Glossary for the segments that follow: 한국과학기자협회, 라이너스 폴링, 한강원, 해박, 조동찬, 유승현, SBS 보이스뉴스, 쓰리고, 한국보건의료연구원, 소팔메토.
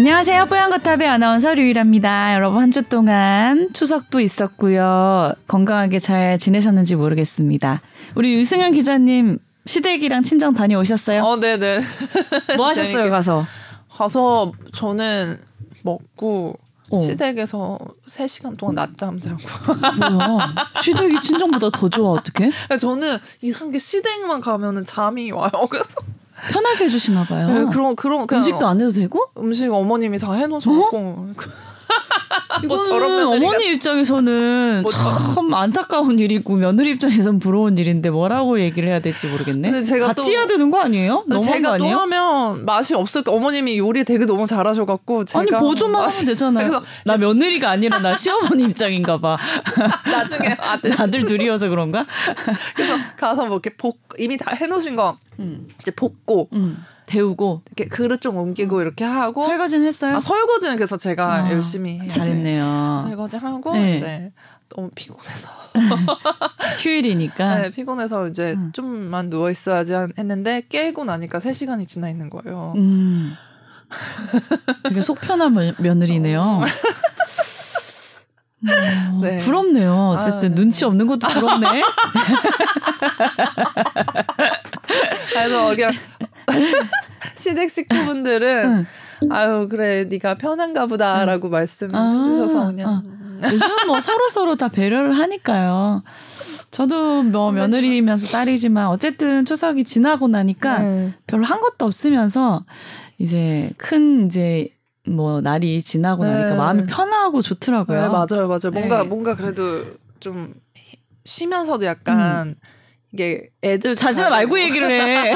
안녕하세요. 뽀얀거탑의 아나운서 류일합니다. 여러분 한 주 동안 추석도 있었고요. 건강하게 잘 지내셨는지 모르겠습니다. 우리 유승현 기자님 시댁이랑 친정 다녀오셨어요? 네네. 뭐 하셨어요? 가서 저는 먹고 시댁에서 3시간 동안 낮잠 자고. 뭐야? 시댁이 친정보다 더 좋아. 어떡해? 저는 이상하게 시댁만 가면은 잠이 와요. 그래서 편하게 해주시나 봐요. 네, 그런 음식도 안 해도 되고? 음식 어머님이 다 해놓으셨고. 이거는 어머니 입장에서는 참 안타까운 일이고 며느리 입장에선 부러운 일인데 뭐라고 얘기를 해야 될지 모르겠네. 근데 제가 같이 해야 되는 거 아니에요? 제가 또 하면 맛이 없을 거. 어머님이 요리 되게 너무 잘하셔갖고 제가 아니 보조만 하면 되잖아요. 그래서 나 며느리가 아니라 나 시어머니 입장인가 봐. 나중에 아들 둘이어서 그런가? 그래서 가서 뭐 이렇게 이미 다 해놓으신 거 이제 볶고 데우고 이렇게 그릇 좀 옮기고 이렇게 하고. 설거지는 했어요? 설거지는 그래서 제가 열심히 잘했네요. 설거지하고 이제 너무 피곤해서 휴일이니까 피곤해서 이제 좀만 누워있어야지 했는데 깨고 나니까 3시간이 지나 있는 거예요. 되게 속 편한 며느리네요. 부럽네요. 어쨌든 눈치 없는 것도 부럽네. 그래서 그냥 시댁 식구분들은 아유 그래 네가 편한가 보다라고 말씀해 주셔서 그냥 요즘 뭐 서로서로 다 배려를 하니까요. 저도 뭐 며느리면서 딸이지만 어쨌든 추석이 지나고 나니까 별로 한 것도 없으면서 이제 큰 이제 뭐 날이 지나고 나니까 마음이 편하고 좋더라고요. 네, 맞아요. 뭔가 그래도 좀 쉬면서도 약간 이게 애들 자신을 말고 얘기를 해.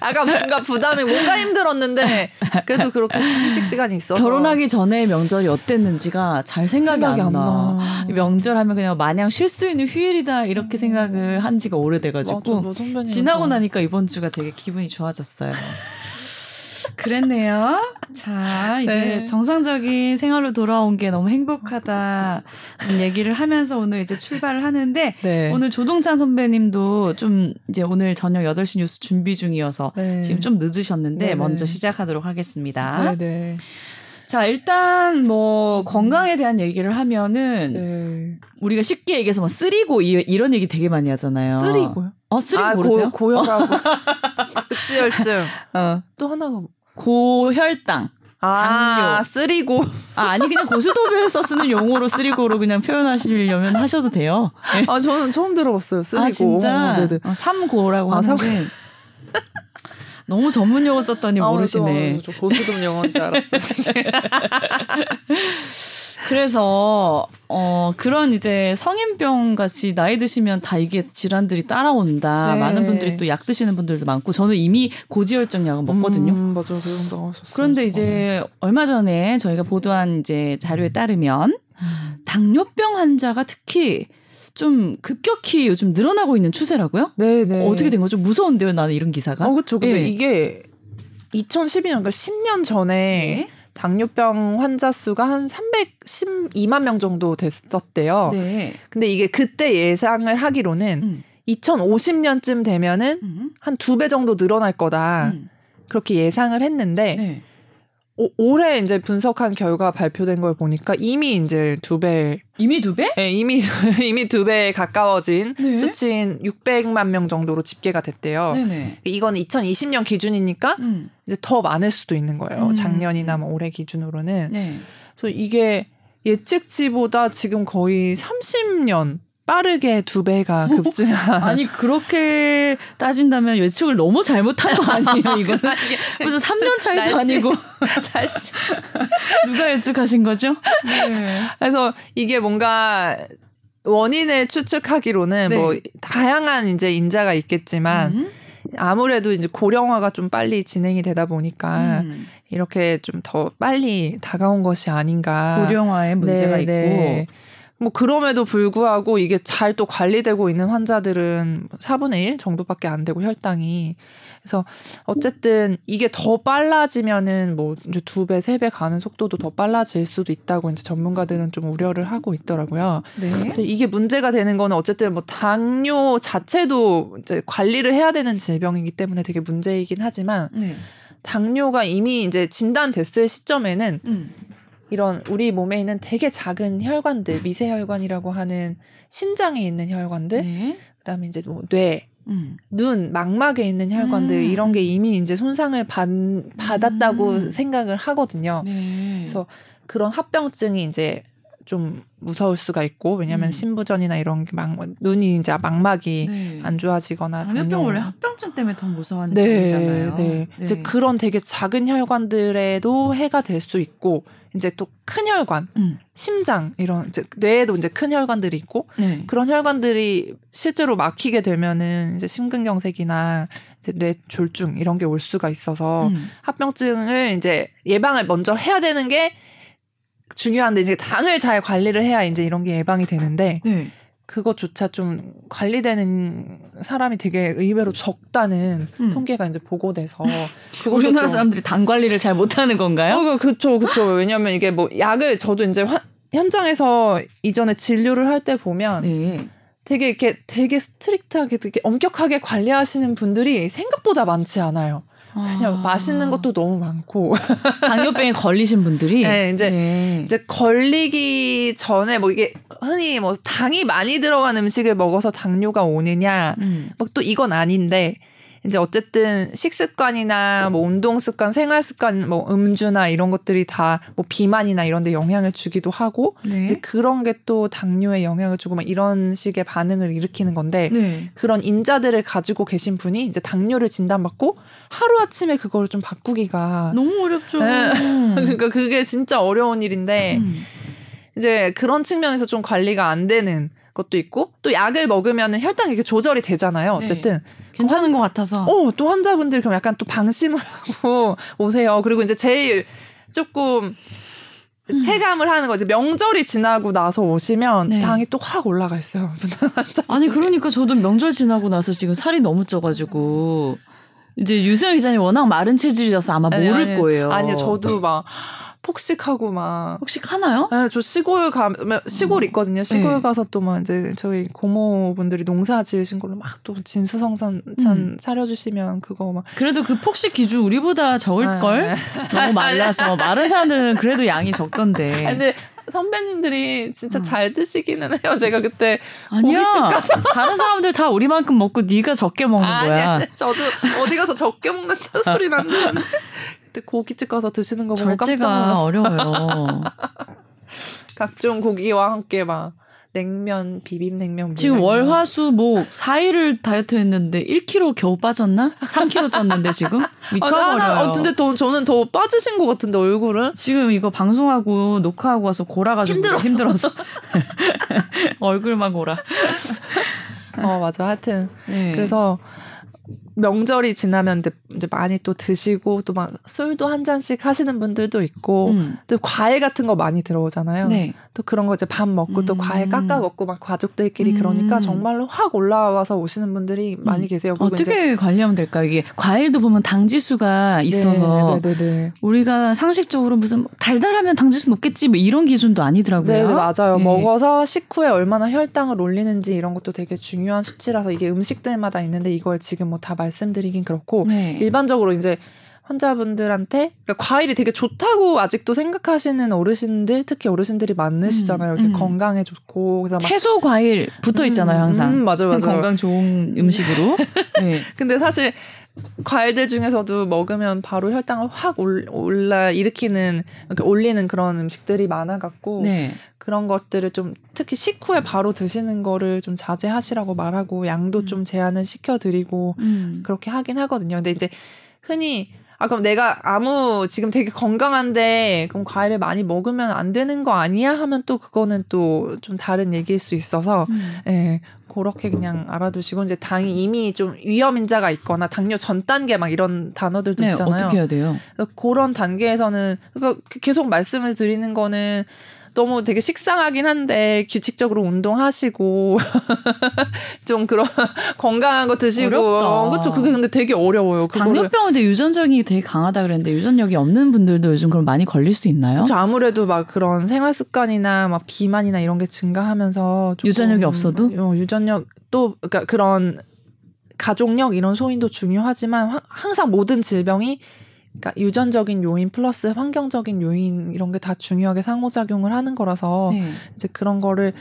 아까 뭔가 부담이 뭔가 힘들었는데 그래도 그렇게 휴식 시간이 있어서 결혼하기 전에 명절이 어땠는지가 잘 생각이 안 나. 명절하면 그냥 마냥 쉴 수 있는 휴일이다 이렇게 생각을 한 지가 오래돼가지고 지나고 나니까 이번 주가 되게 기분이 좋아졌어요. 그랬네요. 자, 이제 정상적인 생활로 돌아온 게 너무 행복하다는 얘기를 하면서 오늘 이제 출발을 하는데 오늘 조동찬 선배님도 좀 이제 오늘 저녁 8시 뉴스 준비 중이어서 지금 좀 늦으셨는데 먼저 시작하도록 하겠습니다. 네. 자, 일단 뭐 건강에 대한 얘기를 하면은 우리가 쉽게 얘기해서 뭐 쓰리고 이런 얘기 되게 많이 하잖아요. 쓰리고요? 쓰리고 모르세요? 고혈하고 고지혈증. 또 하나가 고혈당. 당뇨. 쓰리고. 아니 그냥 고수도배에서 쓰는 용어로 쓰리고로 그냥 표현하시려면 하셔도 돼요. 네. 저는 처음 들어봤어요. 쓰리고. 진짜? 삼고라고 하는데. 너무 전문 용어 썼더니 모르시네. 저 고수동 용어인 줄 알았어요. 그래서 그런 이제 성인병 같이 나이 드시면 다 이게 질환들이 따라온다. 많은 분들이 또 약 드시는 분들도 많고 저는 이미 고지혈증 약은 먹거든요. 맞아요. 그런데 이제 얼마 전에 저희가 보도한 이제 자료에 따르면 당뇨병 환자가 특히 좀 급격히 요즘 늘어나고 있는 추세라고요? 네네. 어떻게 된 거죠? 무서운데요, 나는 이런 기사가. 그렇죠. 근데 이게 2012년, 그러니까 10년 전에 당뇨병 환자 수가 한 312만 명 정도 됐었대요. 네. 근데 이게 그때 예상을 하기로는 2050년쯤 되면은 한 2배 정도 늘어날 거다. 그렇게 예상을 했는데 올해 이제 분석한 결과 발표된 걸 보니까 이미 이제 2배. 이미 2배? 네, 이미 2배에 가까워진 수치인 600만 명 정도로 집계가 됐대요. 네네. 이건 2020년 기준이니까 이제 더 많을 수도 있는 거예요. 작년이나 뭐 올해 기준으로는. 그래서 이게 예측치보다 지금 거의 30년. 빠르게 2배가 급증한. 아니 그렇게 따진다면 예측을 너무 잘못한 거 아니에요? 이건 무슨 3년 차이도 아니고 다시 누가 예측하신 거죠? 그래서 이게 뭔가 원인을 추측하기로는 뭐 다양한 이제 인자가 있겠지만 아무래도 이제 고령화가 좀 빨리 진행이 되다 보니까 이렇게 좀 더 빨리 다가온 것이 아닌가. 고령화의 문제가 있고. 뭐 그럼에도 불구하고 이게 잘 또 관리되고 있는 환자들은 4분의 1 정도밖에 안 되고 혈당이. 그래서 어쨌든 이게 더 빨라지면은 뭐 이제 2배, 3배 가는 속도도 더 빨라질 수도 있다고 이제 전문가들은 좀 우려를 하고 있더라고요. 그래서 이게 문제가 되는 거는 어쨌든 뭐 당뇨 자체도 이제 관리를 해야 되는 질병이기 때문에 되게 문제이긴 하지만 당뇨가 이미 이제 진단됐을 시점에는 이런 우리 몸에 있는 되게 작은 혈관들, 미세혈관이라고 하는 신장에 있는 혈관들, 네. 그다음에 이제 뭐 뇌, 눈, 망막에 있는 혈관들 이런 게 이미 이제 손상을 받았다고 생각을 하거든요. 네. 그래서 그런 합병증이 이제 좀 무서울 수가 있고, 왜냐하면 신부전이나 이런 게 눈이 이제 망막이 네. 안 좋아지거나 당뇨병 원래 합병증 때문에 더 무서워하는 거잖아요. 네, 네. 네. 이제 그런 되게 작은 혈관들에도 해가 될 수 있고, 이제 또 큰 혈관, 심장 이런 이제 뇌에도 이제 큰 혈관들이 있고 네. 그런 혈관들이 실제로 막히게 되면은 이제 심근경색이나 이제 뇌졸중 이런 게 올 수가 있어서 합병증을 이제 예방을 먼저 해야 되는 게 중요한데 이제 당을 잘 관리를 해야 이제 이런 게 예방이 되는데 네. 그것조차 좀 관리되는 사람이 되게 의외로 적다는 통계가 이제 보고돼서 우리나라 사람들이 당 관리를 잘 못하는 건가요? 그렇죠, 그렇죠. 왜냐하면 이게 뭐 약을 저도 이제 현장에서 이전에 진료를 할 때 보면. 네. 되게 이렇게 되게 스트릭트하게 되게 엄격하게 관리하시는 분들이 생각보다 많지 않아요. 그냥 맛있는 것도 너무 많고 당뇨병에 걸리신 분들이 네, 이제 걸리기 전에 뭐 이게 흔히 뭐 당이 많이 들어간 음식을 먹어서 당뇨가 오느냐 막 또 이건 아닌데 이제 어쨌든 식습관이나 뭐 운동습관, 생활습관, 뭐 음주나 이런 것들이 다 뭐 비만이나 이런 데 영향을 주기도 하고 네. 이제 그런 게 또 당뇨에 영향을 주고 막 이런 식의 반응을 일으키는 건데 네. 그런 인자들을 가지고 계신 분이 이제 당뇨를 진단받고 하루아침에 그걸 좀 바꾸기가 너무 어렵죠. 네. 그러니까 그게 진짜 어려운 일인데 이제 그런 측면에서 좀 관리가 안 되는 것도 있고 또 약을 먹으면 혈당이 이렇게 조절이 되잖아요. 어쨌든 네. 괜찮은 것 같아서. 또 환자분들 그럼 약간 또 방심을 하고 오세요. 그리고 이제 제일 조금 체감을 하는 거지. 명절이 지나고 나서 오시면 네. 당이 또 확 올라가 있어요. 아니 그러니까 저도 명절 지나고 나서 지금 살이 너무 쪄가지고 이제 유승현 기자님 워낙 마른 체질이라서 아마 모를 거예요. 아니 저도 막. 폭식하고 막 폭식하나요? 네, 저 시골 있거든요. 시골 네. 가서 또 막 이제 저희 고모분들이 농사 지으신 걸로 막 또 진수성찬 차려주시면 그거 막 그래도 그 폭식 기준 우리보다 적을 걸 너무 말라서 마른 사람들은 그래도 양이 적던데. 근데 선배님들이 진짜 잘 드시기는 해요. 제가 그때 아니야. 고깃집 가서 다른 사람들 다 우리만큼 먹고 네가 적게 먹는 거야. 아니, 저도 어디 가서 적게 먹는다 소리 났는데. 고깃집 가서 드시는 거 보면 깜짝 놀랐어요. 어려워요. 각종 고기와 함께 막 냉면, 비빔냉면. 지금 월화수 목 4일을 다이어트했는데 1kg 겨우 빠졌나? 3kg 쪘는데 지금? 미쳐버려요. 근데 저는 더 빠지신 것 같은데 얼굴은? 지금 이거 방송하고 녹화하고 와서 골아가지고 힘들어서. 얼굴만 골아. 맞아. 하여튼 네. 그래서. 명절이 지나면 이제 많이 또 드시고 또 막 술도 한 잔씩 하시는 분들도 있고 또 과일 같은 거 많이 들어오잖아요. 네. 또 그런 거 이제 밥 먹고 또 과일 깎아 먹고 막 가족들끼리 그러니까 정말로 확 올라와서 오시는 분들이 많이 계세요. 어떻게 이제 관리하면 될까요? 이게 과일도 보면 당지수가 있어서 네네네네. 우리가 상식적으로 무슨 달달하면 당지수 높겠지 뭐 이런 기준도 아니더라고요. 네네, 맞아요. 네. 먹어서 식후에 얼마나 혈당을 올리는지 이런 것도 되게 중요한 수치라서 이게 음식들마다 있는데 이걸 지금 뭐 다 말씀드리긴 그렇고 네. 일반적으로 이제 환자분들한테 그러니까 과일이 되게 좋다고 아직도 생각하시는 어르신들 특히 어르신들이 많으시잖아요. 이렇게 건강에 좋고 그래서 채소 과일 붙어 있잖아요. 항상 맞아요. 건강 좋은 음식으로 네. 근데 사실 과일들 중에서도 먹으면 바로 혈당을 확 올리는 그런 음식들이 많아갖고 네. 그런 것들을 좀 특히 식후에 바로 드시는 거를 좀 자제하시라고 말하고 양도 좀 제한을 시켜드리고 그렇게 하긴 하거든요. 근데 이제 흔히 그럼 내가 지금 되게 건강한데 그럼 과일을 많이 먹으면 안 되는 거 아니야? 하면 또 그거는 또 좀 다른 얘기일 수 있어서 예, 그렇게 그냥 알아두시고 이제 당이 이미 좀 위험인자가 있거나 당뇨 전 단계 막 이런 단어들도 네, 있잖아요. 어떻게 해야 돼요? 그런 단계에서는 그러니까 계속 말씀을 드리는 거는 너무 되게 식상하긴 한데 규칙적으로 운동하시고 좀 그런 건강한 거 드시고 그렇죠. 그게 근데 되게 어려워요. 당뇨병인데 유전적이 되게 강하다 그랬는데 유전력이 없는 분들도 요즘 그럼 많이 걸릴 수 있나요? 그렇죠. 아무래도 막 그런 생활 습관이나 막 비만이나 이런 게 증가하면서 유전력이 없어도 유전력 또 그러니까 그런 가족력 이런 소인도 중요하지만 항상 모든 질병이 그러니까 유전적인 요인 플러스 환경적인 요인 이런 게 다 중요하게 상호작용을 하는 거라서 네. 이제 그런 거를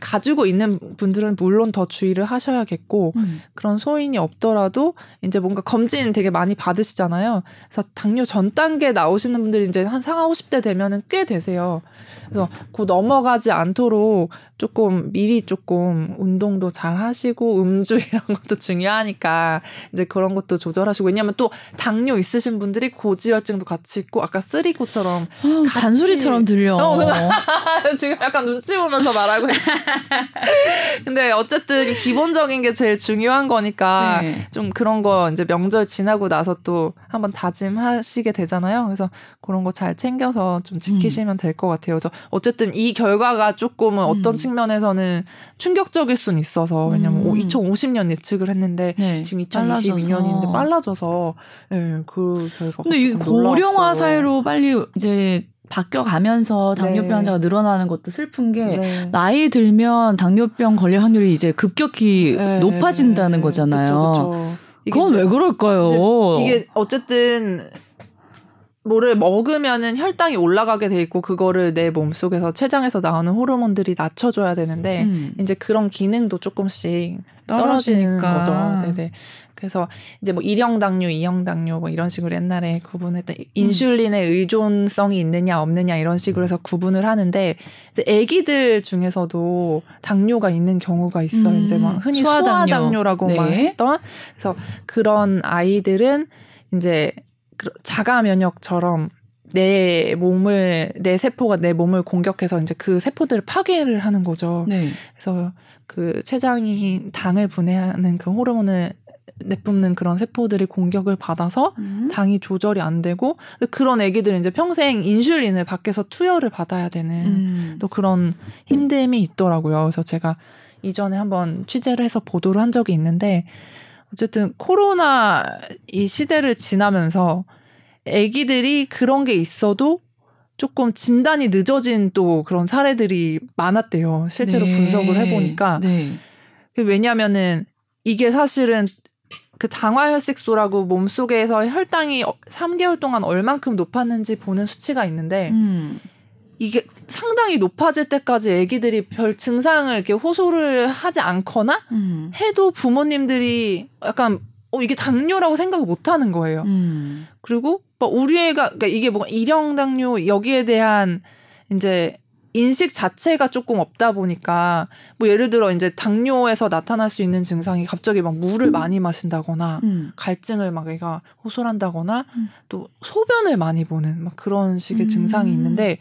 가지고 있는 분들은 물론 더 주의를 하셔야겠고 그런 소인이 없더라도 이제 뭔가 검진 되게 많이 받으시잖아요. 그래서 당뇨 전 단계 나오시는 분들이 이제 한 40, 50대 되면은 꽤 되세요. 그래서 그 넘어가지 않도록 조금 미리 조금 운동도 잘 하시고 음주 이런 것도 중요하니까 이제 그런 것도 조절하시고 왜냐하면 또 당뇨 있으신 분들이 고지혈증도 같이 있고 아까 쓰리고처럼 잔소리처럼 들려. 지금 약간 눈치 보면서 말하고 있어요. 근데 어쨌든 기본적인 게 제일 중요한 거니까 네. 좀 그런 거 이제 명절 지나고 나서 또 한번 다짐하시게 되잖아요. 그래서 그런 거 잘 챙겨서 좀 지키시면 될 것 같아요. 그래서 어쨌든 이 결과가 조금은 어떤 측면에서는 충격적일 순 있어서 왜냐면 2050년 예측을 했는데 네. 지금 2022년인데 빨라져서 네, 그 결과. 근데 이 고령화 사회로 빨리 이제 바뀌어가면서 당뇨병 네. 환자가 늘어나는 것도 슬픈 게 네. 나이 들면 당뇨병 걸릴 확률이 이제 급격히 네. 높아진다는 네. 거잖아요. 그쵸. 그건 왜 그럴까요? 이게 어쨌든 뭐를 먹으면은 혈당이 올라가게 돼 있고 그거를 내 몸속에서 췌장에서 나오는 호르몬들이 낮춰줘야 되는데 이제 그런 기능도 조금씩 떨어지는 거죠. 네네. 그래서 이제 뭐 일형 당뇨, 이형 당뇨 뭐 이런 식으로 옛날에 구분했던 인슐린의 의존성이 있느냐 없느냐 이런 식으로 해서 구분을 하는데 이제 아기들 중에서도 당뇨가 있는 경우가 있어요. 이제 막 흔히 소아당뇨라고 네. 막 했던 그래서 그런 아이들은 이제 자가 면역처럼 내 세포가 내 몸을 공격해서 이제 그 세포들을 파괴를 하는 거죠. 네. 그래서 그 췌장이 당을 분해하는 그 호르몬을 내뿜는 그런 세포들이 공격을 받아서 당이 조절이 안 되고 그런 애기들은 이제 평생 인슐린을 밖에서 투여를 받아야 되는 또 그런 힘듦이 있더라고요. 그래서 제가 이전에 한번 취재를 해서 보도를 한 적이 있는데 어쨌든 코로나 이 시대를 지나면서 애기들이 그런 게 있어도 조금 진단이 늦어진 또 그런 사례들이 많았대요. 실제로 네. 분석을 해보니까 네. 왜냐하면은 이게 사실은 그 당화혈색소라고 몸속에서 혈당이 3개월 동안 얼만큼 높았는지 보는 수치가 있는데 이게 상당히 높아질 때까지 아기들이 별 증상을 이렇게 호소를 하지 않거나 해도 부모님들이 약간 이게 당뇨라고 생각을 못하는 거예요. 그리고 막 우리 애가 그러니까 이게 뭐 일형 당뇨 여기에 대한 이제 인식 자체가 조금 없다 보니까 뭐 예를 들어 이제 당뇨에서 나타날 수 있는 증상이 갑자기 막 물을 많이 마신다거나 갈증을 막 애가 호소한다거나 또 소변을 많이 보는 막 그런 식의 증상이 있는데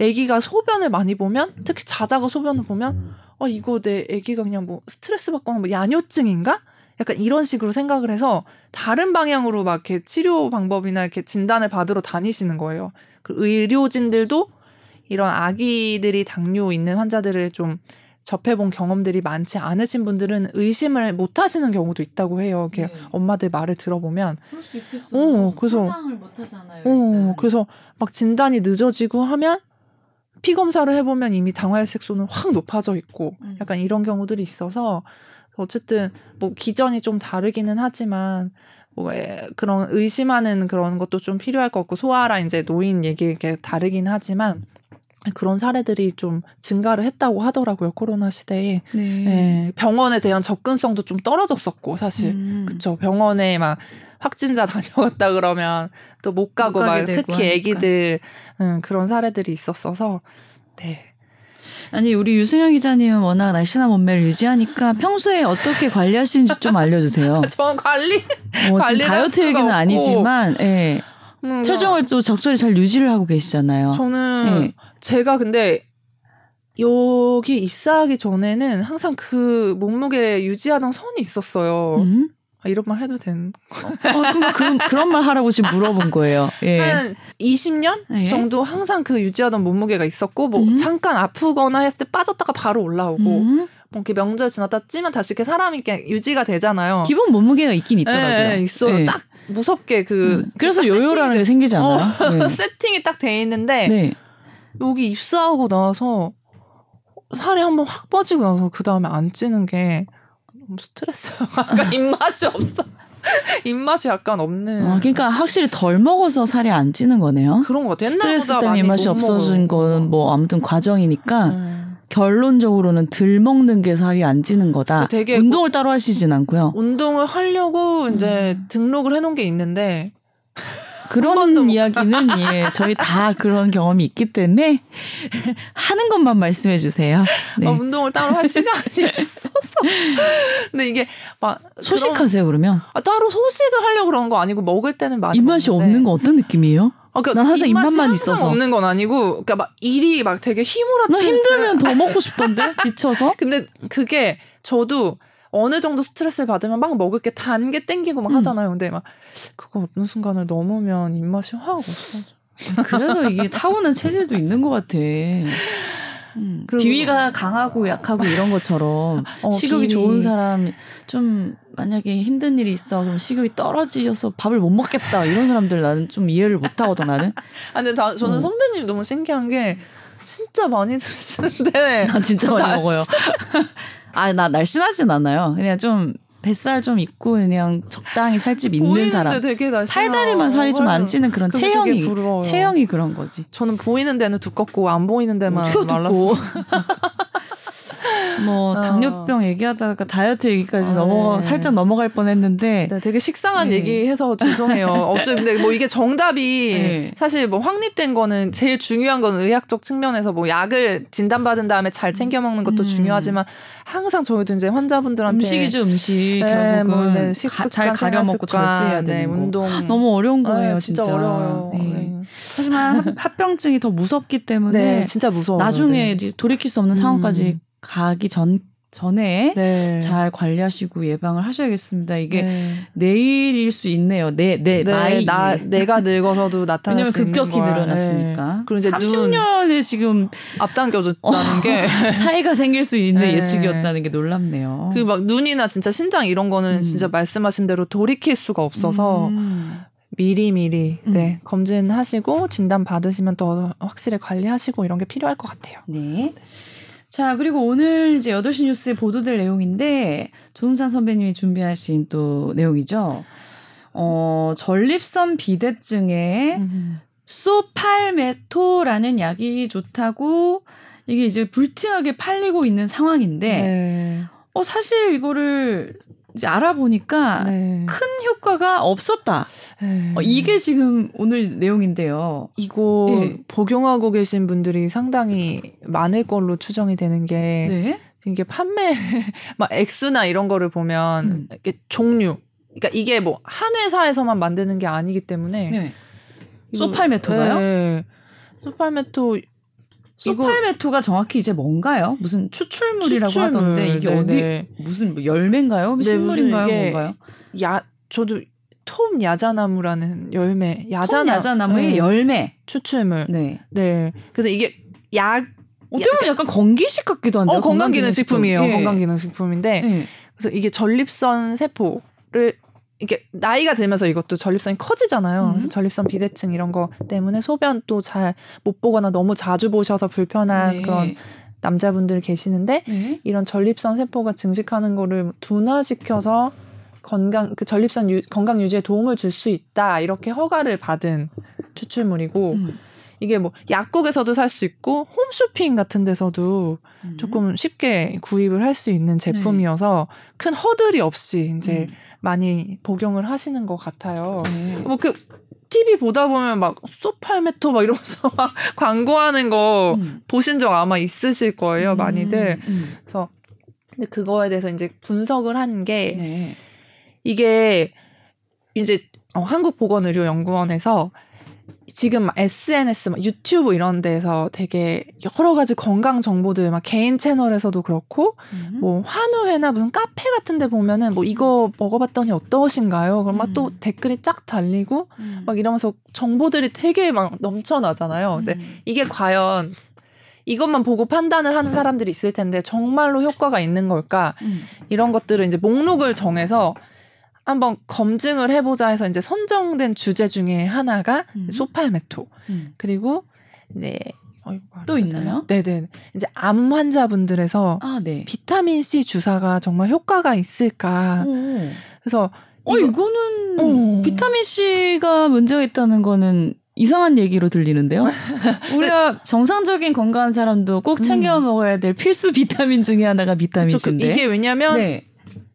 아기가 소변을 많이 보면 특히 자다가 소변을 보면 이거 내 아기가 그냥 뭐 스트레스 받거나 뭐 야뇨증인가? 약간 이런 식으로 생각을 해서 다른 방향으로 막 이렇게 치료 방법이나 이렇게 진단을 받으러 다니시는 거예요. 의료진들도 이런 아기들이 당뇨 있는 환자들을 좀 접해본 경험들이 많지 않으신 분들은 의심을 못 하시는 경우도 있다고 해요. 이렇게 네. 엄마들 말을 들어보면. 그럴 수 있겠어요. 그래서 상상을 못 하잖아요. 그래서 막 진단이 늦어지고 하면 피 검사를 해보면 이미 당화혈색소는 확 높아져 있고 약간 이런 경우들이 있어서 어쨌든 뭐 기전이 좀 다르기는 하지만 뭐 그런 의심하는 그런 것도 좀 필요할 것 같고 소아랑 이제 노인 얘기 이렇게 다르긴 하지만. 그런 사례들이 좀 증가를 했다고 하더라고요. 코로나 시대에. 네. 네, 병원에 대한 접근성도 좀 떨어졌었고 사실. 그쵸. 병원에 막 확진자 다녀갔다 그러면 또 못 가고 막 특히 아기들 그런 사례들이 있었어서. 네. 아니 우리 유승현 기자님은 워낙 날씬한 몸매를 유지하니까 평소에 어떻게 관리하시는지 좀 알려주세요. 저는 관리를 다이어트 얘기는 아니지만 예. 체중을 또 적절히 잘 유지를 하고 계시잖아요. 저는 네. 제가 근데 여기 입사하기 전에는 항상 그 몸무게 유지하던 선이 있었어요. 이런 말 해도 되는 거? 그런 말 하라고 지금 물어본 거예요. 예. 한 20년 정도 항상 그 유지하던 몸무게가 있었고 뭐 잠깐 아프거나 했을 때 빠졌다가 바로 올라오고 뭐 이렇게 명절 지났다 찌면 다시 이렇게 사람이 이렇게 유지가 되잖아요. 기본 몸무게가 있긴 있더라고요. 예, 있어요. 예. 딱 무섭게 그래서 요요라는 게 생기지 않아요? 네. 세팅이 딱 돼 있는데 네. 여기 입사하고 나서 살이 한번 확 빠지고 나서 그 다음에 안 찌는 게 스트레스가 입맛이 없어. 입맛이 약간 없는. 아, 그러니까 확실히 덜 먹어서 살이 안 찌는 거네요. 그런 것 같아요. 스트레스 때문에 입맛이 없어진 건 뭐 아무튼 과정이니까 결론적으로는 덜 먹는 게 살이 안 찌는 거다. 되게 운동을 따로 하시진 않고요. 운동을 하려고 이제 등록을 해놓은 게 있는데. 그런 이야기는 예, 저희 다 그런 경험이 있기 때문에 하는 것만 말씀해 주세요. 네. 운동을 따로 할 시간이 없어서. 근데 이게 막 소식하세요 그러면? 아, 따로 소식을 하려고 그런 거 아니고 먹을 때는 많이 입맛이 먹는데. 없는 거 어떤 느낌이에요? 아, 그러니까 난 항상 입맛만 있어서. 입맛이 없는 건 아니고 그러니까 막 일이 막 되게 나 힘들면 더 먹고 싶던데 지쳐서. 근데 그게 저도 어느 정도 스트레스를 받으면 막 먹을 게 단 게 땡기고 막 하잖아요. 근데 막 그거 어느 순간을 넘으면 입맛이 확 없어져. 그래서 이게 타고난 체질도 있는 것 같아. 비위가 강하고 약하고 이런 것처럼 식욕이 비위. 좋은 사람 좀 만약에 힘든 일이 있어 그럼 식욕이 떨어지셔서 밥을 못 먹겠다 이런 사람들 나는 좀 이해를 못 하거든 나는. 아, 근데 저는 선배님 너무 신기한 게 진짜 많이 드시는데. 나 진짜 많이 먹어요. 아, 나 날씬하진 않아요. 그냥 좀 뱃살 좀 있고 그냥 적당히 살집 있는 사람. 되게 팔다리만 살이 좀 안 찌는 그런 체형이 그런 거지. 저는 보이는 데는 두껍고 안 보이는 데만 말랐어. 뭐 당뇨병 얘기하다가 다이어트 얘기까지 살짝 넘어갈 뻔했는데 네, 되게 식상한 얘기해서 죄송해요. 어째 근데 뭐 이게 정답이 사실 뭐 확립된 거는 제일 중요한 건 의학적 측면에서 뭐 약을 진단받은 다음에 잘 챙겨 먹는 것도 중요하지만 항상 저희도 이제 환자분들한테 음식이죠 음식 결국은 뭐, 식습관, 잘 가려 먹고 절제해야 되는 거. 운동 너무 어려운 거예요. 진짜 어려워요. 하지만 합병증이 더 무섭기 때문에 진짜 무서워요. 나중에 돌이킬 수 없는 상황까지 가기 전에 잘 관리하시고 예방을 하셔야겠습니다. 이게 내일일 수 있네요. 내가 늙어서도 나타날 수 있는 거야. 왜냐면 급격히 늘어났으니까. 그리고 이제 30년에 지금 앞당겨졌다는 게 차이가 생길 수 있는 예측이었다는 게 놀랍네요. 그리고 막 눈이나 진짜 신장 이런 거는 진짜 말씀하신 대로 돌이킬 수가 없어서 미리미리 검진하시고 진단 받으시면 더 확실히 관리하시고 이런 게 필요할 것 같아요. 네. 자, 그리고 오늘 이제 8시 뉴스에 보도될 내용인데, 조동찬 선배님이 준비하신 또 내용이죠. 전립선 비대증에 소팔메토라는 약이 좋다고, 이게 이제 불티나게 팔리고 있는 상황인데, 사실 이거를 이제 알아보니까 큰 효과가 없었다. 이게 지금 오늘 내용인데요. 이거 복용하고 계신 분들이 상당히 많을 걸로 추정이 되는 게 이게 판매 막 액수나 이런 거를 보면 이렇게 종류. 그러니까 이게 뭐 한 회사에서만 만드는 게 아니기 때문에 소팔메토가요? 소팔메토가 정확히 이제 뭔가요? 무슨 추출물이라고 하던데 이게 어디 무슨 뭐 열매인가요? 식물인가요? 뭔가요? 저도 톰 야자나무라는 열매, 톰 야자나무의 열매 추출물. 그래서 이게 약 어떻게 보면 약간 건기식 같기도 한데. 건강기능식품이에요. 건강기능식품인데 그래서 이게 전립선 세포를 이게 나이가 들면서 이것도 전립선이 커지잖아요. 그래서 전립선 비대증 이런 거 때문에 소변 또 잘 못 보거나 너무 자주 보셔서 불편한 그런 남자분들 계시는데 이런 전립선 세포가 증식하는 거를 둔화시켜서 건강 유지에 도움을 줄 수 있다. 이렇게 허가를 받은 추출물이고 이게 뭐 약국에서도 살 수 있고 홈쇼핑 같은 데서도 조금 쉽게 구입을 할 수 있는 제품이어서 큰 허들이 없이 이제 많이 복용을 하시는 것 같아요. 뭐 그 TV 보다 보면 막 소팔메토 막 이러면서 막 광고하는 거 보신 적 아마 있으실 거예요, 많이들. 그래서 근데 그거에 대해서 이제 분석을 한 게 이게 이제 한국보건의료연구원에서 지금 막 SNS, 막 유튜브 이런 데서 되게 여러 가지 건강 정보들, 막 개인 채널에서도 그렇고, 뭐 환우회나 무슨 카페 같은 데 보면은 뭐 이거 먹어봤더니 어떠신가요? 그럼 막 또 댓글이 쫙 달리고, 막 이러면서 정보들이 되게 막 넘쳐나잖아요. 근데 이게 과연 이것만 보고 판단을 하는 사람들이 있을 텐데 정말로 효과가 있는 걸까? 이런 것들을 이제 목록을 정해서 한번 검증을 해보자 해서 이제 선정된 주제 중에 하나가 소팔메토. 그리고 이제 또 있나요? 네네. 이제 암 환자분들에서 비타민 C 주사가 정말 효과가 있을까. 그래서 이거는 비타민C가 문제가 있다는 거는 이상한 얘기로 들리는데요. 우리가 정상적인 건강한 사람도 꼭 챙겨 먹어야 될 필수 비타민 중에 하나가 비타민C인데. 이게 왜냐면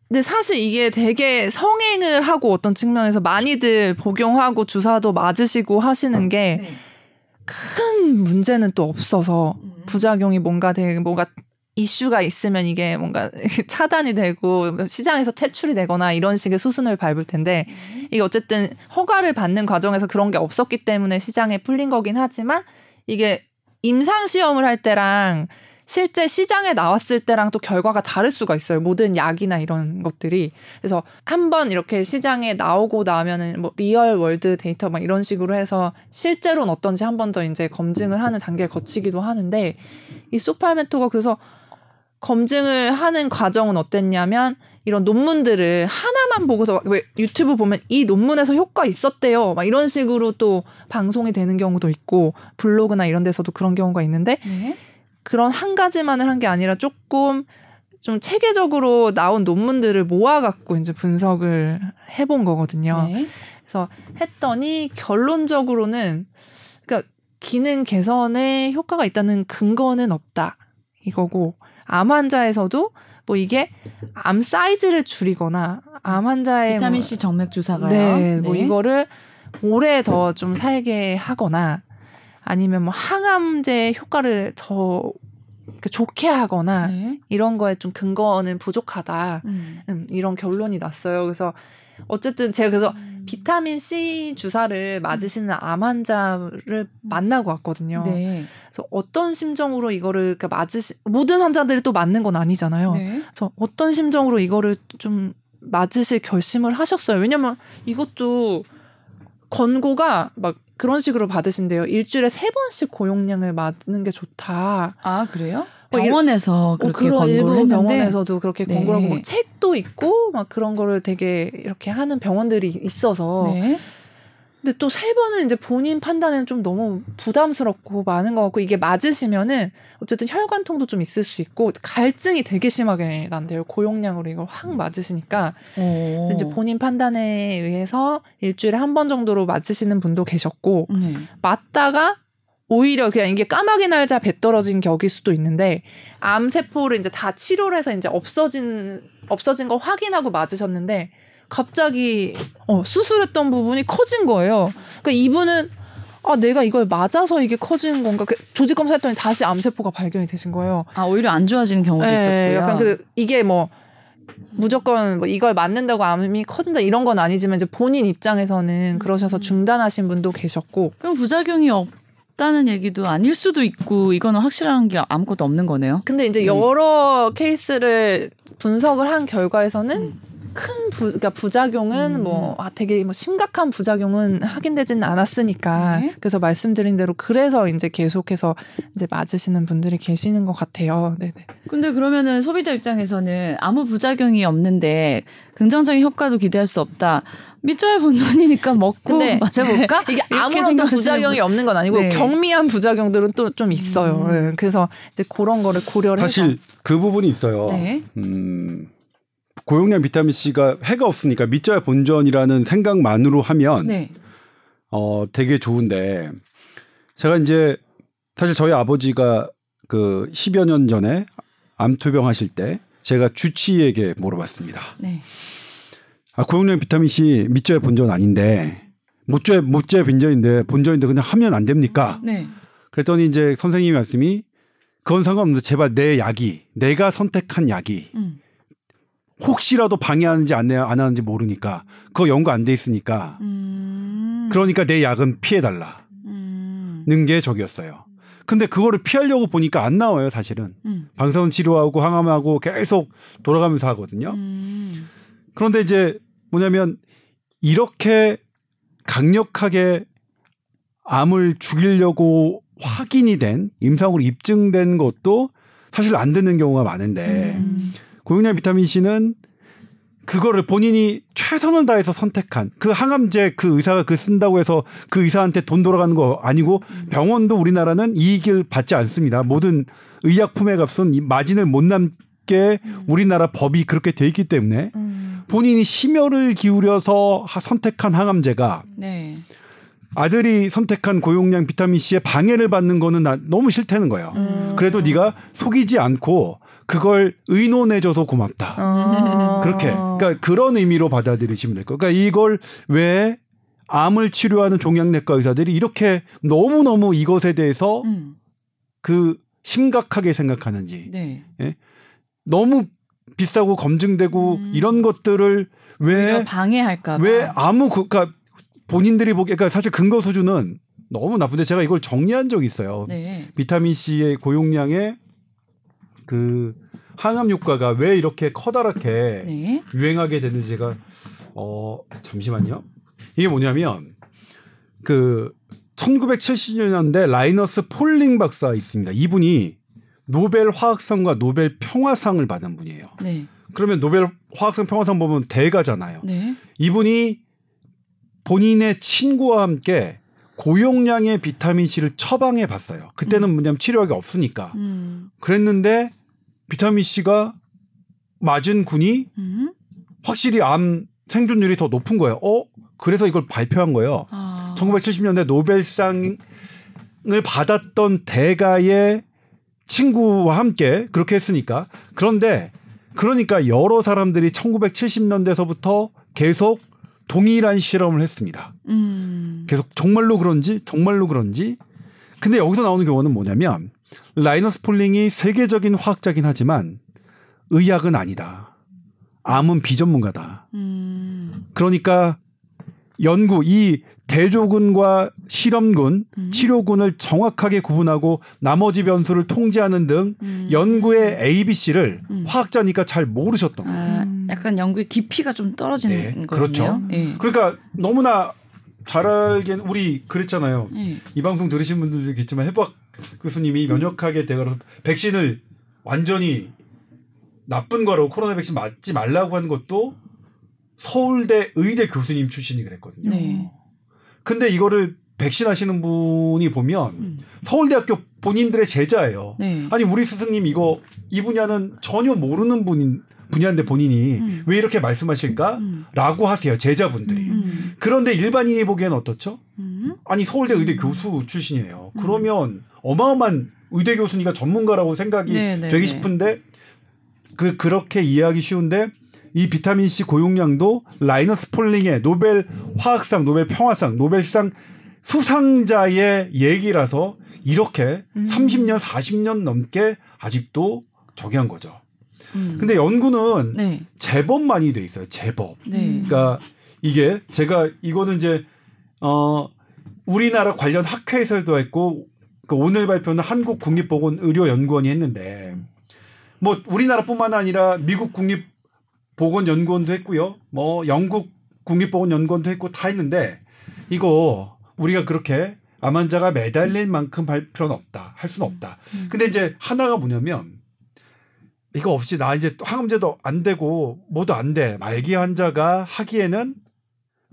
근데 사실 이게 되게 성행을 하고 어떤 측면에서 많이들 복용하고 주사도 맞으시고 하시는 게 큰 문제는 또 없어서 부작용이 뭔가 되게 뭔가 이슈가 있으면 이게 뭔가 차단이 되고 시장에서 퇴출이 되거나 이런 식의 수순을 밟을 텐데 이게 어쨌든 허가를 받는 과정에서 그런 게 없었기 때문에 시장에 풀린 거긴 하지만 이게 임상시험을 할 때랑 실제 시장에 나왔을 때랑 또 결과가 다를 수가 있어요. 모든 약이나 이런 것들이. 그래서 한번 이렇게 시장에 나오고 나면은 뭐 리얼 월드 데이터 막 이런 식으로 해서 실제로는 어떤지 한 번 더 이제 검증을 하는 단계를 거치기도 하는데 이 소팔메토가 그래서 검증을 하는 과정은 어땠냐면 이런 논문들을 하나만 보고서 왜 유튜브 보면 이 논문에서 효과 있었대요 막 이런 식으로 또 방송이 되는 경우도 있고 블로그나 이런 데서도 그런 경우가 있는데 그런 한 가지만을 한 게 아니라 조금 좀 체계적으로 나온 논문들을 모아갖고 이제 분석을 해본 거거든요. 그래서 했더니 결론적으로는 그러니까 기능 개선에 효과가 있다는 근거는 없다 이거고 암 환자에서도 뭐 이게 암 사이즈를 줄이거나 암 환자의 비타민 C 정맥 주사가요. 뭐 이거를 오래 더 좀 살게 하거나 아니면 뭐 항암제 효과를 더 좋게 하거나 이런 거에 좀 근거는 부족하다 이런 결론이 났어요. 그래서 어쨌든 제가 그래서 비타민 C 주사를 맞으시는 암 환자를 만나고 왔거든요. 그래서 어떤 심정으로 이거를 모든 환자들이 또 맞는 건 아니잖아요. 그래서 어떤 심정으로 이거를 좀 맞으실 결심을 하셨어요. 왜냐면 이것도 권고가 막 그런 식으로 받으신대요. 일주일에 3번씩 고용량을 맞는 게 좋다. 아, 그래요? 병원에서 그렇게 권고를 했는데 병원에서도 그렇게 권고를 하고 책도 있고 막 그런 거를 되게 이렇게 하는 병원들이 있어서 근데 또 3번은 이제 본인 판단에는 좀 너무 부담스럽고 많은 것 같고 이게 맞으시면은 어쨌든 혈관통도 좀 있을 수 있고 갈증이 되게 심하게 난대요. 고용량으로 이걸 확 맞으시니까 이제 본인 판단에 의해서 일주일에 1번 정도로 맞으시는 분도 계셨고 맞다가 오히려 그냥 이게 까마귀 날자 배 떨어진 격일 수도 있는데 암세포를 이제 다 치료를 해서 이제 없어진 걸 확인하고 맞으셨는데 갑자기 수술했던 부분이 커진 거예요. 그러니까 이분은 아 내가 이걸 맞아서 이게 커지는 건가? 조직 검사했더니 다시 암세포가 발견이 되신 거예요. 아 오히려 안 좋아지는 경우도 있었고요. 약간 이게 뭐 무조건 뭐 이걸 맞는다고 암이 커진다 이런 건 아니지만 이제 본인 입장에서는 그러셔서 중단하신 분도 계셨고. 그럼 부작용이 없다는 얘기도 아닐 수도 있고 이거는 확실한 게 아무것도 없는 거네요. 근데 이제 여러 케이스를 분석을 한 결과에서는. 그러니까 부작용은 되게 심각한 부작용은 확인되지는 않았으니까 그래서 말씀드린 대로 그래서 이제 계속해서 이제 맞으시는 분들이 계시는 것 같아요. 근데 그러면은 소비자 입장에서는 아무 부작용이 없는데 긍정적인 효과도 기대할 수 없다. 미쳐야 본전이니까 먹고 맞아볼까? 이게 아무런 부작용이 없는 건 아니고 경미한 부작용들은 또 좀 있어요. 그래서 이제 그런 거를 고려를 해서 사실 그 부분이 있어요. 고용량 비타민 C가 해가 없으니까 믿져야 본전이라는 생각만으로 하면 되게 좋은데 제가 이제 사실 저희 아버지가 그 10여 년 전에 암투병 하실 때 제가 주치의에게 물어봤습니다. 아 고용량 비타민 C 믿져야 본전 아닌데 못져야 본전인데 그냥 하면 안 됩니까? 그랬더니 이제 선생님의 말씀이 그건 상관없는데 제발 내 약이 내가 선택한 약이 혹시라도 방해하는지 안 하는지 모르니까 그거 연구 안 돼 있으니까 그러니까 내 약은 피해달라 는 게 저기였어요. 근데 그거를 피하려고 보니까 안 나와요 사실은. 방사선 치료하고 항암하고 계속 돌아가면서 하거든요. 그런데 이제 뭐냐면 이렇게 강력하게 암을 죽이려고 확인이 된 임상으로 입증된 것도 사실 안 듣는 경우가 많은데 고용량 비타민 C는 그거를 본인이 최선을 다해서 선택한 그 항암제 그 의사가 그 쓴다고 해서 그 의사한테 돈 돌아가는 거 아니고 병원도 우리나라는 이익을 받지 않습니다. 모든 의약품의 값은 마진을 못 남게 우리나라 법이 그렇게 돼 있기 때문에 본인이 심혈을 기울여서 선택한 항암제가 네. 아들이 선택한 고용량 비타민C에 방해를 받는 거는 너무 싫다는 거예요. 그래도 네가 속이지 않고 그걸 의논해줘서 고맙다. 그렇게. 그러니까 그런 의미로 받아들이시면 될 거예요. 그러니까 이걸 왜 암을 치료하는 종양내과 의사들이 이렇게 너무너무 이것에 대해서 그 심각하게 생각하는지. 네. 예? 너무 비싸고 검증되고 이런 것들을 왜 방해할까 봐. 왜 아무 그러니까 본인들이 보기에 그러니까 사실 근거 수준은 너무 나쁜데 제가 이걸 정리한 적이 있어요. 네. 비타민 C의 고용량의 그 항암 효과가 왜 이렇게 커다랗게 네. 유행하게 되는지가 잠시만요. 이게 뭐냐면 그 1970년대 라이너스 폴링 박사 있습니다. 이분이 노벨 화학상과 노벨 평화상을 받은 분이에요. 네. 그러면 노벨 화학상 평화상 보면 대가잖아요. 네. 이분이 본인의 친구와 함께 고용량의 비타민C를 처방해 봤어요. 그때는 뭐냐면 치료약이 없으니까. 그랬는데 비타민C가 맞은 군이 확실히 암 생존율이 더 높은 거예요. 그래서 이걸 발표한 거예요. 1970년대 노벨상을 받았던 대가의 친구와 함께 그렇게 했으니까. 그런데 그러니까 여러 사람들이 1970년대서부터 계속 동일한 실험을 했습니다. 계속 정말로 그런지. 근데 여기서 나오는 경우는 뭐냐면 라이너스 폴링이 세계적인 화학자긴 하지만 의학은 아니다. 암은 비전문가다. 그러니까 연구, 이 대조군과 실험군, 치료군을 정확하게 구분하고 나머지 변수를 통제하는 등 연구의 ABC를 화학자니까 잘 모르셨던 거예요. 약간 연구의 깊이가 좀 떨어지는 네, 거예요. 그렇죠. 네. 그러니까 너무나 잘 알긴 우리 그랬잖아요. 네. 이 방송 들으신 분들도 있겠지만 해박 교수님이 면역학에 대가로 백신을 완전히 나쁜 거로 코로나 백신 맞지 말라고 한 것도 서울대 의대 교수님 출신이 그랬거든요. 네. 근데 이거를 백신 하시는 분이 보면 서울대학교 본인들의 제자예요. 네. 아니 우리 스승님 이 분야는 전혀 모르는 분야인데 본인이 왜 이렇게 말씀하실까? 라고 하세요. 제자분들이. 그런데 일반인이 보기엔 어떻죠? 아니 서울대 의대 교수 출신이에요. 그러면 어마어마한 의대 교수니까 전문가라고 생각이 되기 싶은데 그렇게 이해하기 쉬운데 이 비타민C 고용량도 라이너스 폴링의 노벨 화학상, 노벨 평화상, 노벨상 수상자의 얘기라서 이렇게 30년, 40년 넘게 아직도 저기 한 거죠. 근데 연구는 네. 제법 많이 돼 있어요. 제법. 네. 그러니까 이게 제가 이거는 이제 우리나라 관련 학회에서도 했고 오늘 발표는 한국국립보건의료연구원이 했는데 뭐 우리나라뿐만 아니라 미국 국립보건연구원도 했고요. 뭐 영국 국립보건연구원도 했고 다 했는데 이거 우리가 그렇게 암 환자가 매달릴 만큼 할 필요는 없다. 할 수는 없다. 근데 이제 하나가 뭐냐면 이거 없이 나 이제 항암제도 안 되고 뭐도 안 돼. 말기 환자가 하기에는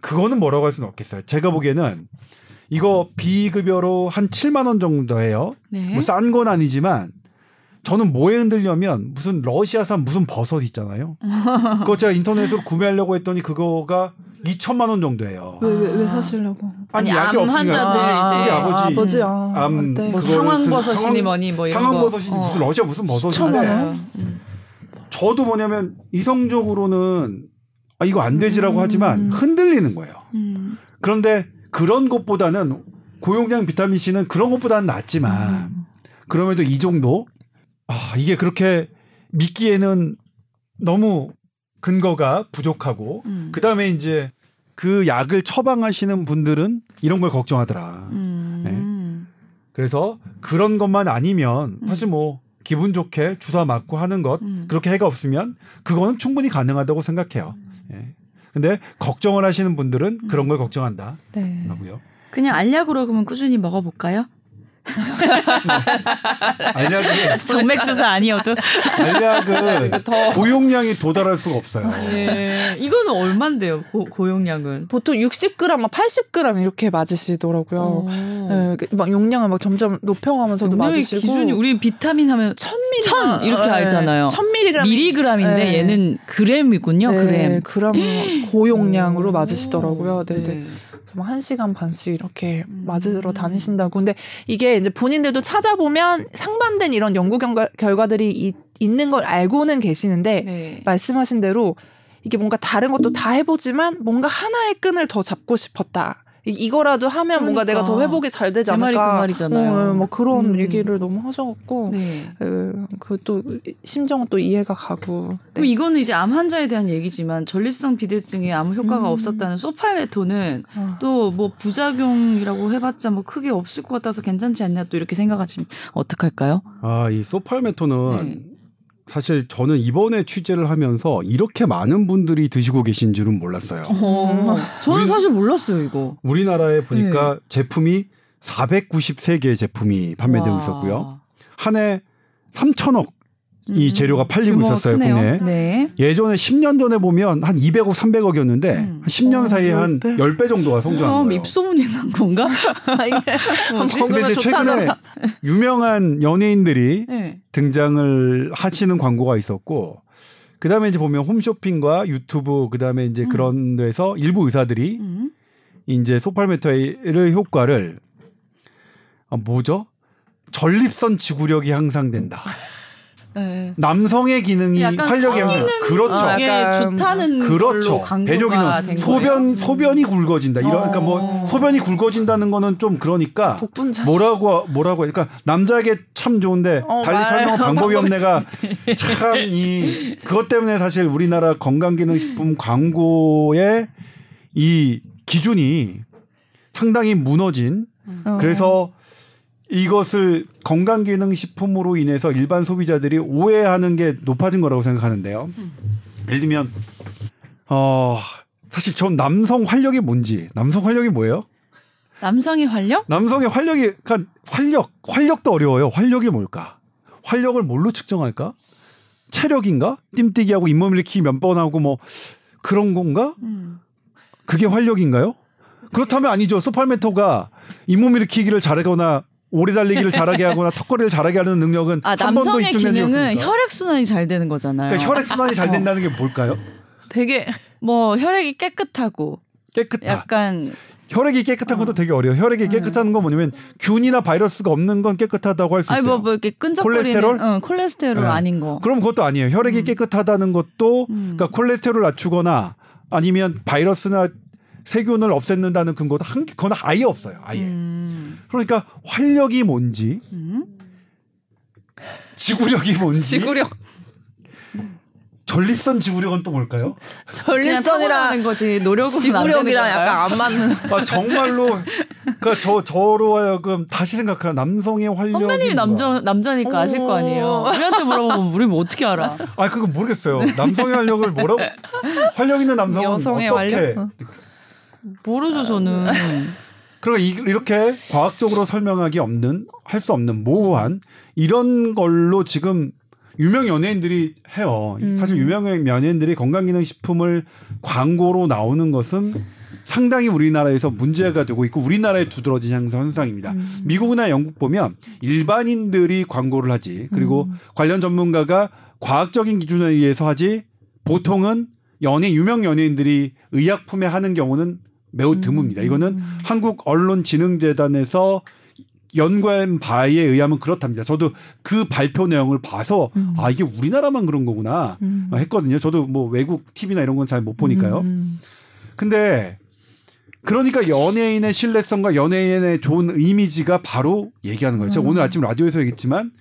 그거는 뭐라고 할 수는 없겠어요. 제가 보기에는 이거 비급여로 한 7만 원 정도예요. 네. 뭐 싼 건 아니지만 저는 뭐에 흔들려면 무슨 러시아산 무슨 버섯 있잖아요. 그거 제가 인터넷으로 구매하려고 했더니 그거가 2천만 원 정도예요. 왜 사시려고? 아니 암 환자들 이제 아버지 암 뭐 상황버섯이니 뭐니 뭐 이런 거. 상황버섯이니 무슨 러시아 무슨 버섯이냐. 저도 뭐냐면 이성적으로는 이거 안 되지라고 하지만 흔들리는 거예요. 그런데 그런 것보다는 고용량 비타민 C는 그런 것보다는 낫지만 그럼에도 이 정도. 이게 그렇게 믿기에는 너무 근거가 부족하고 그다음에 이제 그 약을 처방하시는 분들은 이런 걸 걱정하더라. 네. 그래서 그런 것만 아니면 사실 뭐 기분 좋게 주사 맞고 하는 것 그렇게 해가 없으면 그거는 충분히 가능하다고 생각해요. 네. 근데 걱정을 하시는 분들은 그런 걸 걱정한다. 네. 하고요. 그냥 알약으로 그러면 꾸준히 먹어볼까요? 알약은 정맥 주사 아니어도 알약은 고용량이 도달할 수가 없어요. 네, 이거는 얼마인데요? 고용량은 보통 60g, 80g 이렇게 맞으시더라고요. 네, 막 용량을 막 점점 높여가면서도 맞으시고. 기준이 우리 비타민 하면 1000 이렇게 알잖아요. 1000mg 미리그램인데 네. 얘는 그램이군요. 네, 그램 고용량으로 맞으시더라고요. 네네. 네. 1시간 반씩 이렇게 맞으러 다니신다고. 근데 이게 이제 본인들도 찾아보면 상반된 이런 연구 결과들이 있는 걸 알고는 계시는데 네. 말씀하신 대로 이게 뭔가 다른 것도 다 해보지만 뭔가 하나의 끈을 더 잡고 싶었다. 이거라도 하면 그러니까. 뭔가 내가 더 회복이 잘 되지 않을까. 제 말이 그 말이잖아요. 뭐 그런 얘기를 너무 하셔갖고 네. 그 또 심정은 또 이해가 가고. 그럼 네. 이거는 이제 암 환자에 대한 얘기지만 전립성 비대증에 아무 효과가 없었다는 소팔메토는 또 뭐 부작용이라고 해봤자 뭐 크게 없을 것 같아서 괜찮지 않냐 또 이렇게 생각하시면 어떡할까요? 아, 이 소팔메토는 네. 사실 저는 이번에 취재를 하면서 이렇게 많은 분들이 드시고 계신 줄은 몰랐어요. 저는 사실 몰랐어요, 이거. 우리나라에 보니까 네. 제품이 493개의 제품이 판매되고 있었고요. 한 해 3,000억 이 재료가 팔리고 있었어요, 국내에. 네. 예전에 10년 전에 보면 한 200억, 300억이었는데 한 10년 사이에 한 10배 정도가 성장한 거예요. 입소문이 난 건가? 근데 이제 최근에 유명한 연예인들이 네. 등장을 하시는 광고가 있었고, 그 다음에 이제 보면 홈쇼핑과 유튜브, 그 다음에 이제 그런 데서 일부 의사들이 이제 소팔메토의 효과를 전립선 지구력이 향상된다. 네. 남성의 기능이 활력이 그렇죠. 좋다는 그렇죠. 배뇨 기능, 소변이 굵어진다. 이런 그러니까 뭐 소변이 굵어진다는 거는 좀 그러니까 뭐라고 그러니까 남자에게 참 좋은데 달리 설명할 방법이 없네가 참 이 그것 때문에 사실 우리나라 건강기능식품 광고의 이 기준이 상당히 무너진. 그래서 이것을 건강기능식품으로 인해서 일반 소비자들이 오해하는 게 높아진 거라고 생각하는데요. 예를 들면 사실 전 남성 활력이 뭔지, 남성 활력이 뭐예요? 남성의 활력? 남성의 활력이 그러니까 활력도 어려워요. 활력이 뭘까? 활력을 뭘로 측정할까? 체력인가? 뜀뛰기하고 잇몸 일으키기 몇 번 하고 뭐 그런 건가? 그게 활력인가요? 그렇다면 아니죠. 소팔메토가 잇몸 일으키기를 잘하거나 오래 달리기를 잘하게 하거나 턱걸이를 잘하게 하는 능력은 한 번도 입증된 적이 없습니다. 남성의 기능은 혈액순환이 잘 되는 거잖아요. 그러니까 혈액순환이 잘 된다는 게 뭘까요? 되게 뭐 혈액이 깨끗하고 약간 혈액이 깨끗한 것도 되게 어려워요. 혈액이 깨끗한 건 뭐냐면 균이나 바이러스가 없는 건 깨끗하다고 할 수 있어요. 뭐 이렇게 끈적거리는 콜레스테롤 네. 아닌 거. 그럼 그것도 아니에요. 혈액이 깨끗하다는 것도 그러니까 콜레스테롤을 낮추거나 아니면 바이러스나 세균을 없앴는다는 근거도 그건 아예 없어요. 아예. 그러니까 활력이 뭔지, 지구력이 뭔지, 전립선 지구력은 또 뭘까요? 전립선이라는 거지 노력은 지구력이랑 약간 안 맞는. 아 정말로 그러니까 저로 하여금 다시 생각해요. 남성의 활력. 선배님이 남자니까 아실 거 아니에요. 우리한테 물어보면 우리 뭐 어떻게 알아? 아 그거 모르겠어요. 남성의 활력을 뭐라고? 활력 있는 남성은 여성의 어떻게? 활력? 모르죠 저는. 그러니까 이렇게 과학적으로 설명하기 없는, 할 수 없는 모호한 이런 걸로 지금 유명 연예인들이 해요. 사실 유명 연예인들이 건강기능식품을 광고로 나오는 것은 상당히 우리나라에서 문제가 되고 있고 우리나라에 두드러진 현상입니다. 미국이나 영국 보면 일반인들이 광고를 하지 그리고 관련 전문가가 과학적인 기준에 의해서 하지 보통은 유명 연예인들이 의약품에 하는 경우는 매우 드뭅니다. 이거는 한국언론진흥재단에서 연구한 바에 의하면 그렇답니다. 저도 그 발표 내용을 봐서 이게 우리나라만 그런 거구나 했거든요. 저도 뭐 외국 TV나 이런 건 잘 못 보니까요. 근데 그러니까 연예인의 신뢰성과 연예인의 좋은 이미지가 바로 얘기하는 거예요. 제가 오늘 아침 라디오에서 얘기했지만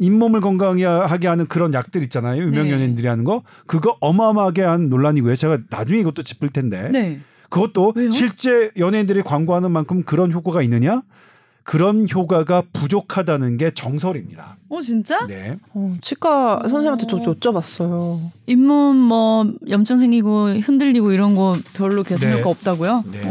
잇몸을 건강하게 하는 그런 약들 있잖아요. 유명 네. 연예인들이 하는 거. 그거 어마어마하게 한 논란이고요. 제가 나중에 이것도 짚을 텐데. 네. 그것도 왜요? 실제 연예인들이 광고하는 만큼 그런 효과가 있느냐? 그런 효과가 부족하다는 게 정설입니다. 진짜? 네. 치과 선생님한테 저도 여쭤봤어요. 잇몸 뭐 염증 생기고 흔들리고 이런 거 별로 개선 효과 없다고요? 네.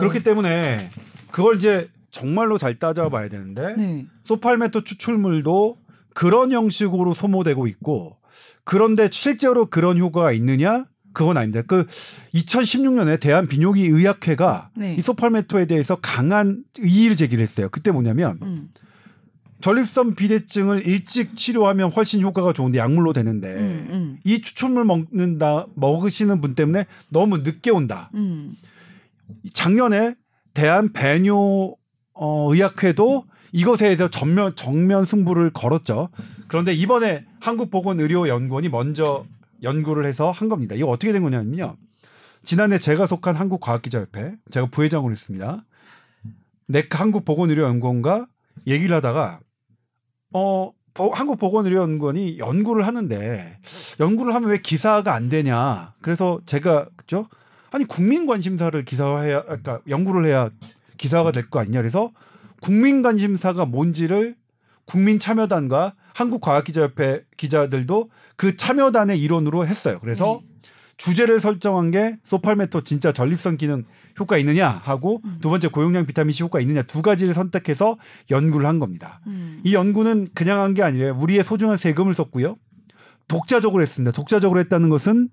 그렇기 때문에 그걸 이제 정말로 잘 따져봐야 되는데 네. 소팔메토 추출물도 그런 형식으로 소모되고 있고 그런데 실제로 그런 효과가 있느냐? 그건 아닙니다. 그 2016년에 대한비뇨기의학회가 네. 이소팔메토에 대해서 강한 이의를 제기했어요. 그때 뭐냐면 전립선 비대증을 일찍 치료하면 훨씬 효과가 좋은데 약물로 되는데 이 추출물 먹으시는 분 때문에 너무 늦게 온다. 작년에 대한배뇨의학회도 이것에 대해서 정면 승부를 걸었죠. 그런데 이번에 한국보건의료연구원이 먼저 연구를 해서 한 겁니다. 이거 어떻게 된 거냐면요. 지난해 제가 속한 한국과학기자협회, 제가 부회장으로 있습니다. 한국보건의료연구원과 얘기를 하다가 한국보건의료연구원이 연구를 하는데 연구를 하면 왜 기사가 안 되냐. 그래서 제가 그죠? 아니 국민 관심사를 기사화해야 그러니까 연구를 해야 기사화가 될 거 아니냐. 그래서 국민 관심사가 뭔지를 국민 참여단과 한국과학기자협회 기자들도 그 참여단의 일원으로 했어요. 그래서 주제를 설정한 게 소팔메토 진짜 전립선 기능 효과 있느냐 하고 두 번째 고용량 비타민C 효과 있느냐 두 가지를 선택해서 연구를 한 겁니다. 이 연구는 그냥 한 게 아니라 우리의 소중한 세금을 썼고요. 독자적으로 했습니다. 독자적으로 했다는 것은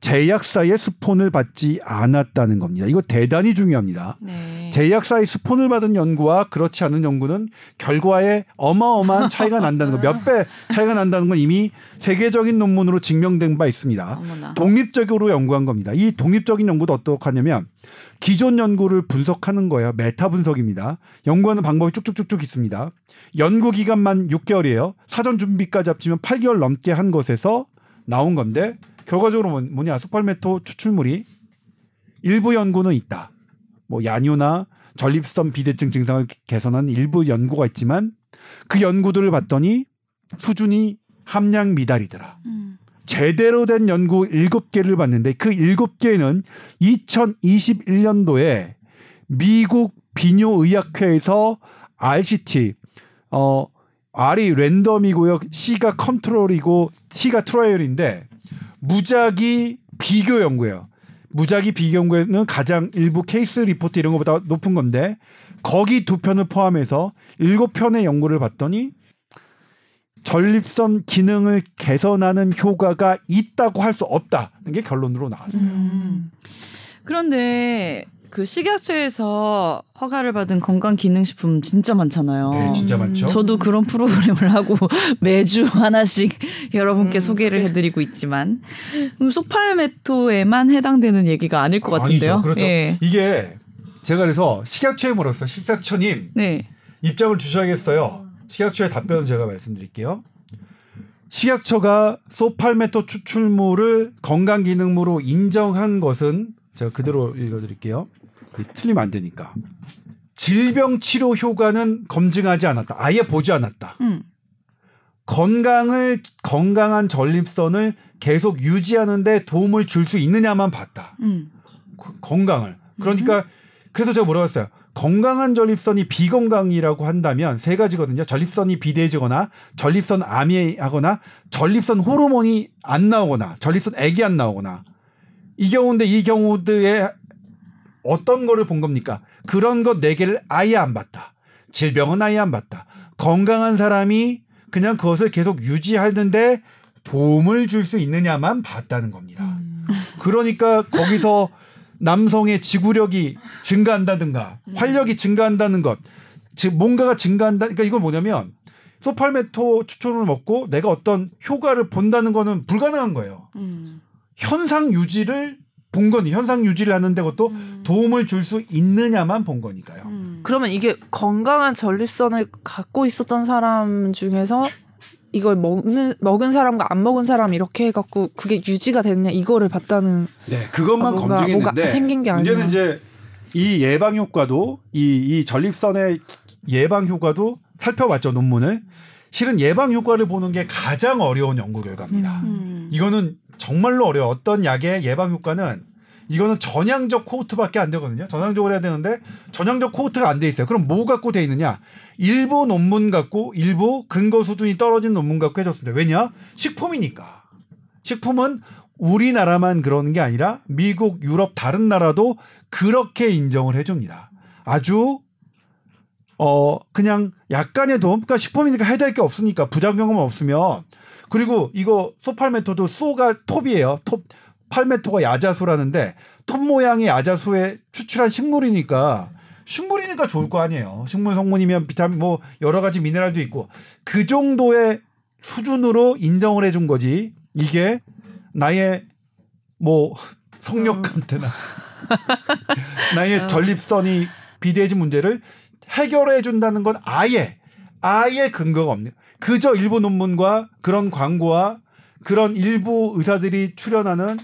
제약사의 스폰을 받지 않았다는 겁니다. 이거 대단히 중요합니다. 네. 제약사의 스폰을 받은 연구와 그렇지 않은 연구는 결과에 어마어마한 차이가 난다는 거, 몇 배 차이가 난다는 건 이미 세계적인 논문으로 증명된 바 있습니다. 어머나. 독립적으로 연구한 겁니다. 이 독립적인 연구도 어떡하냐면 기존 연구를 분석하는 거예요. 메타 분석입니다. 연구하는 방법이 쭉쭉쭉쭉 있습니다. 연구 기간만 6개월이에요. 사전 준비까지 합치면 8개월 넘게 한 것에서 나온 건데 결과적으로 뭐냐, 소팔메토 추출물이 일부 연구는 있다. 뭐 야뇨나 전립선 비대증 증상을 개선하는 일부 연구가 있지만 그 연구들을 봤더니 수준이 함량 미달이더라. 제대로 된 연구 7개를 봤는데 그 7개는 2021년도에 미국 비뇨의학회에서 RCT R이 랜덤이고요. C가 컨트롤이고 T가 트라이얼인데 무작위 비교 연구예요. 무작위 비교 연구는 가장 일부 케이스 리포트 이런 것보다 높은 건데 거기 2편을 포함해서 7편의 연구를 봤더니 전립선 기능을 개선하는 효과가 있다고 할 수 없다는 게 결론으로 나왔어요. 그런데 그 식약처에서 허가를 받은 건강기능식품 진짜 많잖아요. 네, 진짜 많죠. 저도 그런 프로그램을 하고 매주 하나씩 여러분께 소개를 해드리고 있지만 소팔메토에만 해당되는 얘기가 아닐 것 같은데요. 아니죠. 그렇죠. 예. 이게 제가 그래서 식약처에 물었어요. 식약처님 네. 입장을 주셔야겠어요. 식약처의 답변은 제가 말씀드릴게요. 식약처가 소팔메토 추출물을 건강기능으로 인정한 것은 제가 그대로 읽어드릴게요. 틀리면 안 되니까. 질병 치료 효과는 검증하지 않았다. 아예 보지 않았다. 건강한 전립선을 계속 유지하는 데 도움을 줄 수 있느냐만 봤다. 건강을. 그러니까 그래서 제가 물어봤어요. 건강한 전립선이 비건강이라고 한다면 세 가지거든요. 전립선이 비대해지거나 전립선 암이하거나 전립선 호르몬이 안 나오거나 전립선 액이 안 나오거나 이 경우들에 어떤 거를 본 겁니까? 그런 것 4개를 아예 안 봤다. 질병은 아예 안 봤다. 건강한 사람이 그냥 그것을 계속 유지하는데 도움을 줄 수 있느냐만 봤다는 겁니다. 그러니까 거기서 남성의 지구력이 증가한다든가 활력이 증가한다는 것, 즉 뭔가가 증가한다. 그러니까 이건 뭐냐면 소팔메토 추출물을 먹고 내가 어떤 효과를 본다는 거는 불가능한 거예요. 현상 유지를 본 거니 현상 유지를 하는데 그것도 도움을 줄 수 있느냐만 본 거니까요. 그러면 이게 건강한 전립선을 갖고 있었던 사람 중에서 이걸 먹은 사람과 안 먹은 사람 이렇게 해갖고 그게 유지가 되느냐 이거를 봤다는. 네, 그것만 검증했는데 생긴 게 아니라. 문제는 이제 이 예방 효과도 이 전립선의 예방 효과도 살펴봤죠 논문을. 실은 예방 효과를 보는 게 가장 어려운 연구 결과입니다. 이거는 정말로 어려워요. 어떤 약의 예방 효과는 이거는 전향적 코호트밖에 안 되거든요. 전향적으로 해야 되는데 전향적 코호트가 안 돼 있어요. 그럼 뭐 갖고 돼 있느냐? 일부 논문 갖고 일부 근거 수준이 떨어진 논문 갖고 해줬습니다. 왜냐? 식품이니까. 식품은 우리나라만 그러는 게 아니라 미국, 유럽 다른 나라도 그렇게 인정을 해줍니다. 아주 그냥 약간의 도움. 그러니까 식품이니까 해야 될 게 없으니까 부작용은 없으면. 그리고 이거 소팔메토도 소가 톱이에요. 8m가 야자수라는데 톱 모양의 야자수에 추출한 식물이니까 좋을 거 아니에요. 식물 성분이면 비타민 뭐 여러 가지 미네랄도 있고 그 정도의 수준으로 인정을 해준 거지. 이게 나의 뭐 성욕감태나 나의 전립선이 비대해진 문제를 해결해 준다는 건 아예 근거가 없네요. 그저 일부 논문과 그런 광고와 그런 일부 의사들이 출연하는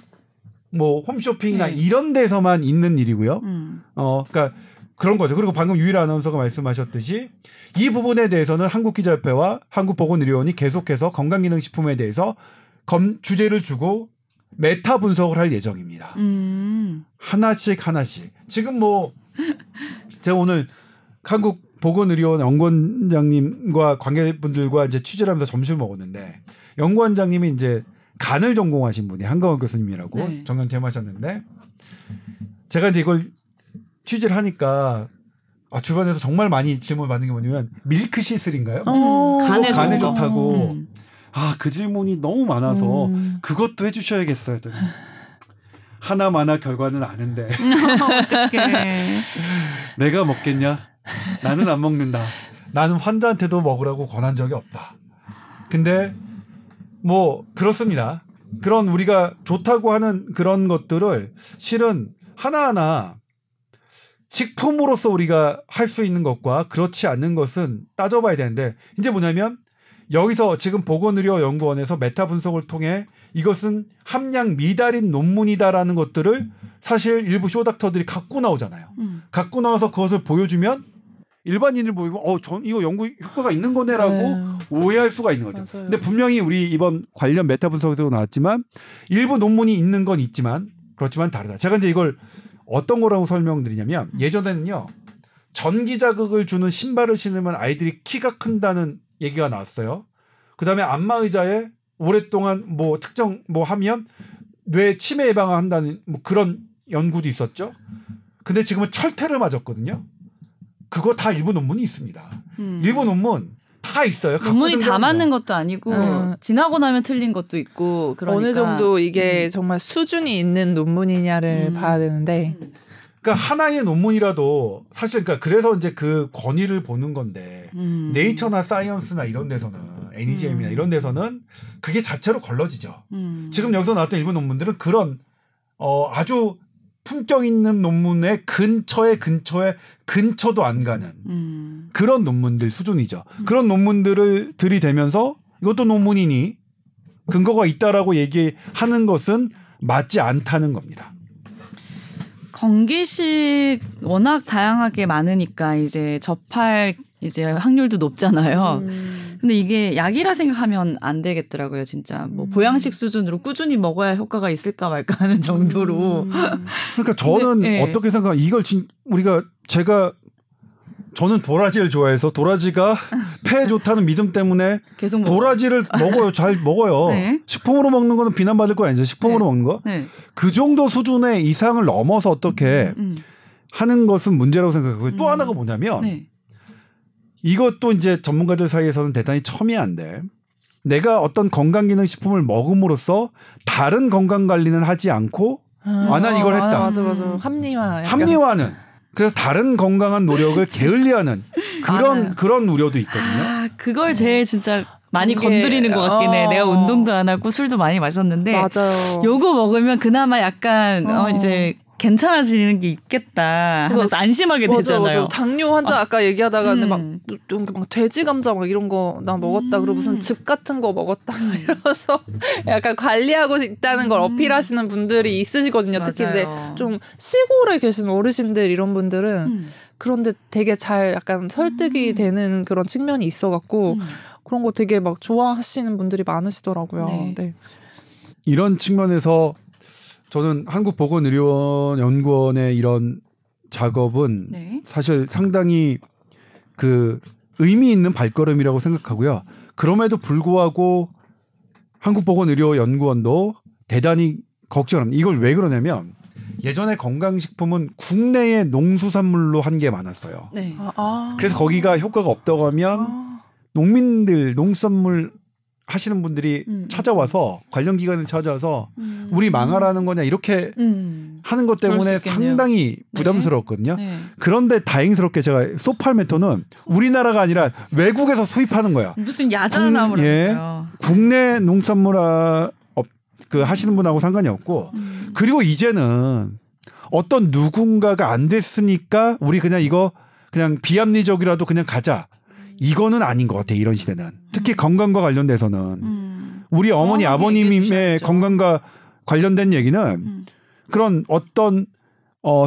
뭐 홈쇼핑이나 이런 데서만 있는 일이고요. 그러니까 그런 거죠. 그리고 방금 유일한 아나운서가 말씀하셨듯이 이 부분에 대해서는 한국기자협회와 한국보건의료원이 계속해서 건강기능식품에 대해서 주제를 주고 메타 분석을 할 예정입니다. 하나씩. 지금 뭐 제가 오늘 한국보건의료원 연구원장님과 관계분들과 이제 취재를 하면서 점심을 먹었는데 연구원장님이 이제 간을 전공하신 분이 한강원 교수님이라고 정년퇴임 하셨는데 제가 이제 이걸 취재를 하니까 주변에서 정말 많이 질문을 받는 게 뭐냐면 밀크시슬인가요? 간에 좋다고. 그 질문이 너무 많아서 그것도 해주셔야겠어요. 하나마나 결과는 아는데 어떡해. 내가 먹겠냐? 나는 안 먹는다. 나는 환자한테도 먹으라고 권한 적이 없다. 근데 뭐 그렇습니다. 그런 우리가 좋다고 하는 그런 것들을 실은 하나하나 식품으로서 우리가 할 수 있는 것과 그렇지 않는 것은 따져봐야 되는데 이제 뭐냐면 여기서 지금 보건의료연구원에서 메타 분석을 통해 이것은 함량 미달인 논문이다라는 것들을 사실 일부 쇼닥터들이 갖고 나오잖아요. 갖고 나와서 그것을 보여주면 일반인을 보이고 전 이거 연구 효과가 있는 거네라고 오해할 수가 있는 거죠. 맞아요. 근데 분명히 우리 이번 관련 메타 분석에서도 나왔지만 일부 논문이 있는 건 있지만 그렇지만 다르다. 제가 이제 이걸 어떤 거라고 설명드리냐면 예전에는요. 전기 자극을 주는 신발을 신으면 아이들이 키가 큰다는 얘기가 나왔어요. 그다음에 안마 의자에 오랫동안 뭐 특정 뭐 하면 뇌 치매 예방을 한다는 뭐 그런 연구도 있었죠. 근데 지금은 철퇴를 맞았거든요. 그거 다 일부 논문이 있습니다. 일부 논문 다 있어요. 논문이 다 맞는 것도 아니고 지나고 나면 틀린 것도 있고 그러니까 어느 정도 이게 정말 수준이 있는 논문이냐를 봐야 되는데 그러니까 하나의 논문이라도 사실 그러니까 그래서 이제 그 권위를 보는 건데 네이처나 사이언스나 이런 데서는 NEJM이나 이런 데서는 그게 자체로 걸러지죠. 지금 여기서 나왔던 일부 논문들은 그런 아주 품격 있는 논문의 근처도 안 가는 그런 논문들 수준이죠. 그런 논문들을 들이대면서 이것도 논문이니 근거가 있다라고 얘기하는 것은 맞지 않다는 겁니다. 건기식 워낙 다양하게 많으니까 이제 접할 확률도 높잖아요. 근데 이게 약이라 생각하면 안 되겠더라고요, 진짜. 뭐 보양식 수준으로 꾸준히 먹어야 효과가 있을까 말까 하는 정도로. 그러니까 저는 근데, 어떻게 생각하면 이걸 저는 도라지를 좋아해서 도라지가 폐에 좋다는 믿음 때문에 계속 도라지를 먹어요. 잘 먹어요. 네. 식품으로 먹는 거는 비난받을 거 아니죠. 식품으로 먹는 거. 네. 그 정도 수준의 이상을 넘어서 어떻게 하는 것은 문제라고 생각하고 또 하나가 뭐냐면 이것도 이제 전문가들 사이에서는 대단히 첨예한데 내가 어떤 건강기능식품을 먹음으로써 다른 건강관리는 하지 않고 난 이걸 했다. 맞아. 합리화는. 그래서 다른 건강한 노력을 게을리하는 그런 우려도 있거든요. 그걸 제일 진짜 많이 건드리는 것 같긴 해. 내가 운동도 안 하고 술도 많이 마셨는데 맞아요. 요거 먹으면 그나마 약간 이제 괜찮아지는 게 있겠다 하면서 안심하게 되잖아요. 맞아. 당뇨 환자 아까 얘기하다가는 막 돼지 감자 막 이런 거 나 먹었다 그리고 무슨 즙 같은 거 먹었다 이러면서 약간 관리하고 있다는 걸 어필하시는 분들이 있으시거든요. 맞아요. 특히 이제 좀 시골에 계신 어르신들 이런 분들은 그런데 되게 잘 약간 설득이 되는 그런 측면이 있어갖고 그런 거 되게 막 좋아하시는 분들이 많으시더라고요. 네. 이런 측면에서 저는 한국보건의료원 연구원의 이런 작업은 사실 상당히 그 의미 있는 발걸음이라고 생각하고요. 그럼에도 불구하고 한국보건의료연구원도 대단히 걱정합니다. 이걸 왜 그러냐면 예전에 건강식품은 국내의 농수산물로 한 게 많았어요. 네. 그래서 거기가 효과가 없다고 하면 농민들 농수산물 하시는 분들이 찾아와서 관련 기관을 찾아와서 우리 망하라는 거냐 이렇게 하는 것 때문에 상당히 부담스러웠거든요. 네. 네. 그런데 다행스럽게 제가 소팔 메토는 우리나라가 아니라 외국에서 수입하는 거야. 무슨 야자나무라고요. 예, 국내 농산물아 그 하시는 분하고 상관이 없고 그리고 이제는 어떤 누군가가 안 됐으니까 우리 그냥 이거 그냥 비합리적이라도 그냥 가자. 이거는 아닌 것 같아요. 이런 시대는. 특히 건강과 관련돼서는. 우리 어머니 아버님의 건강과 관련된 얘기는 그런 어떤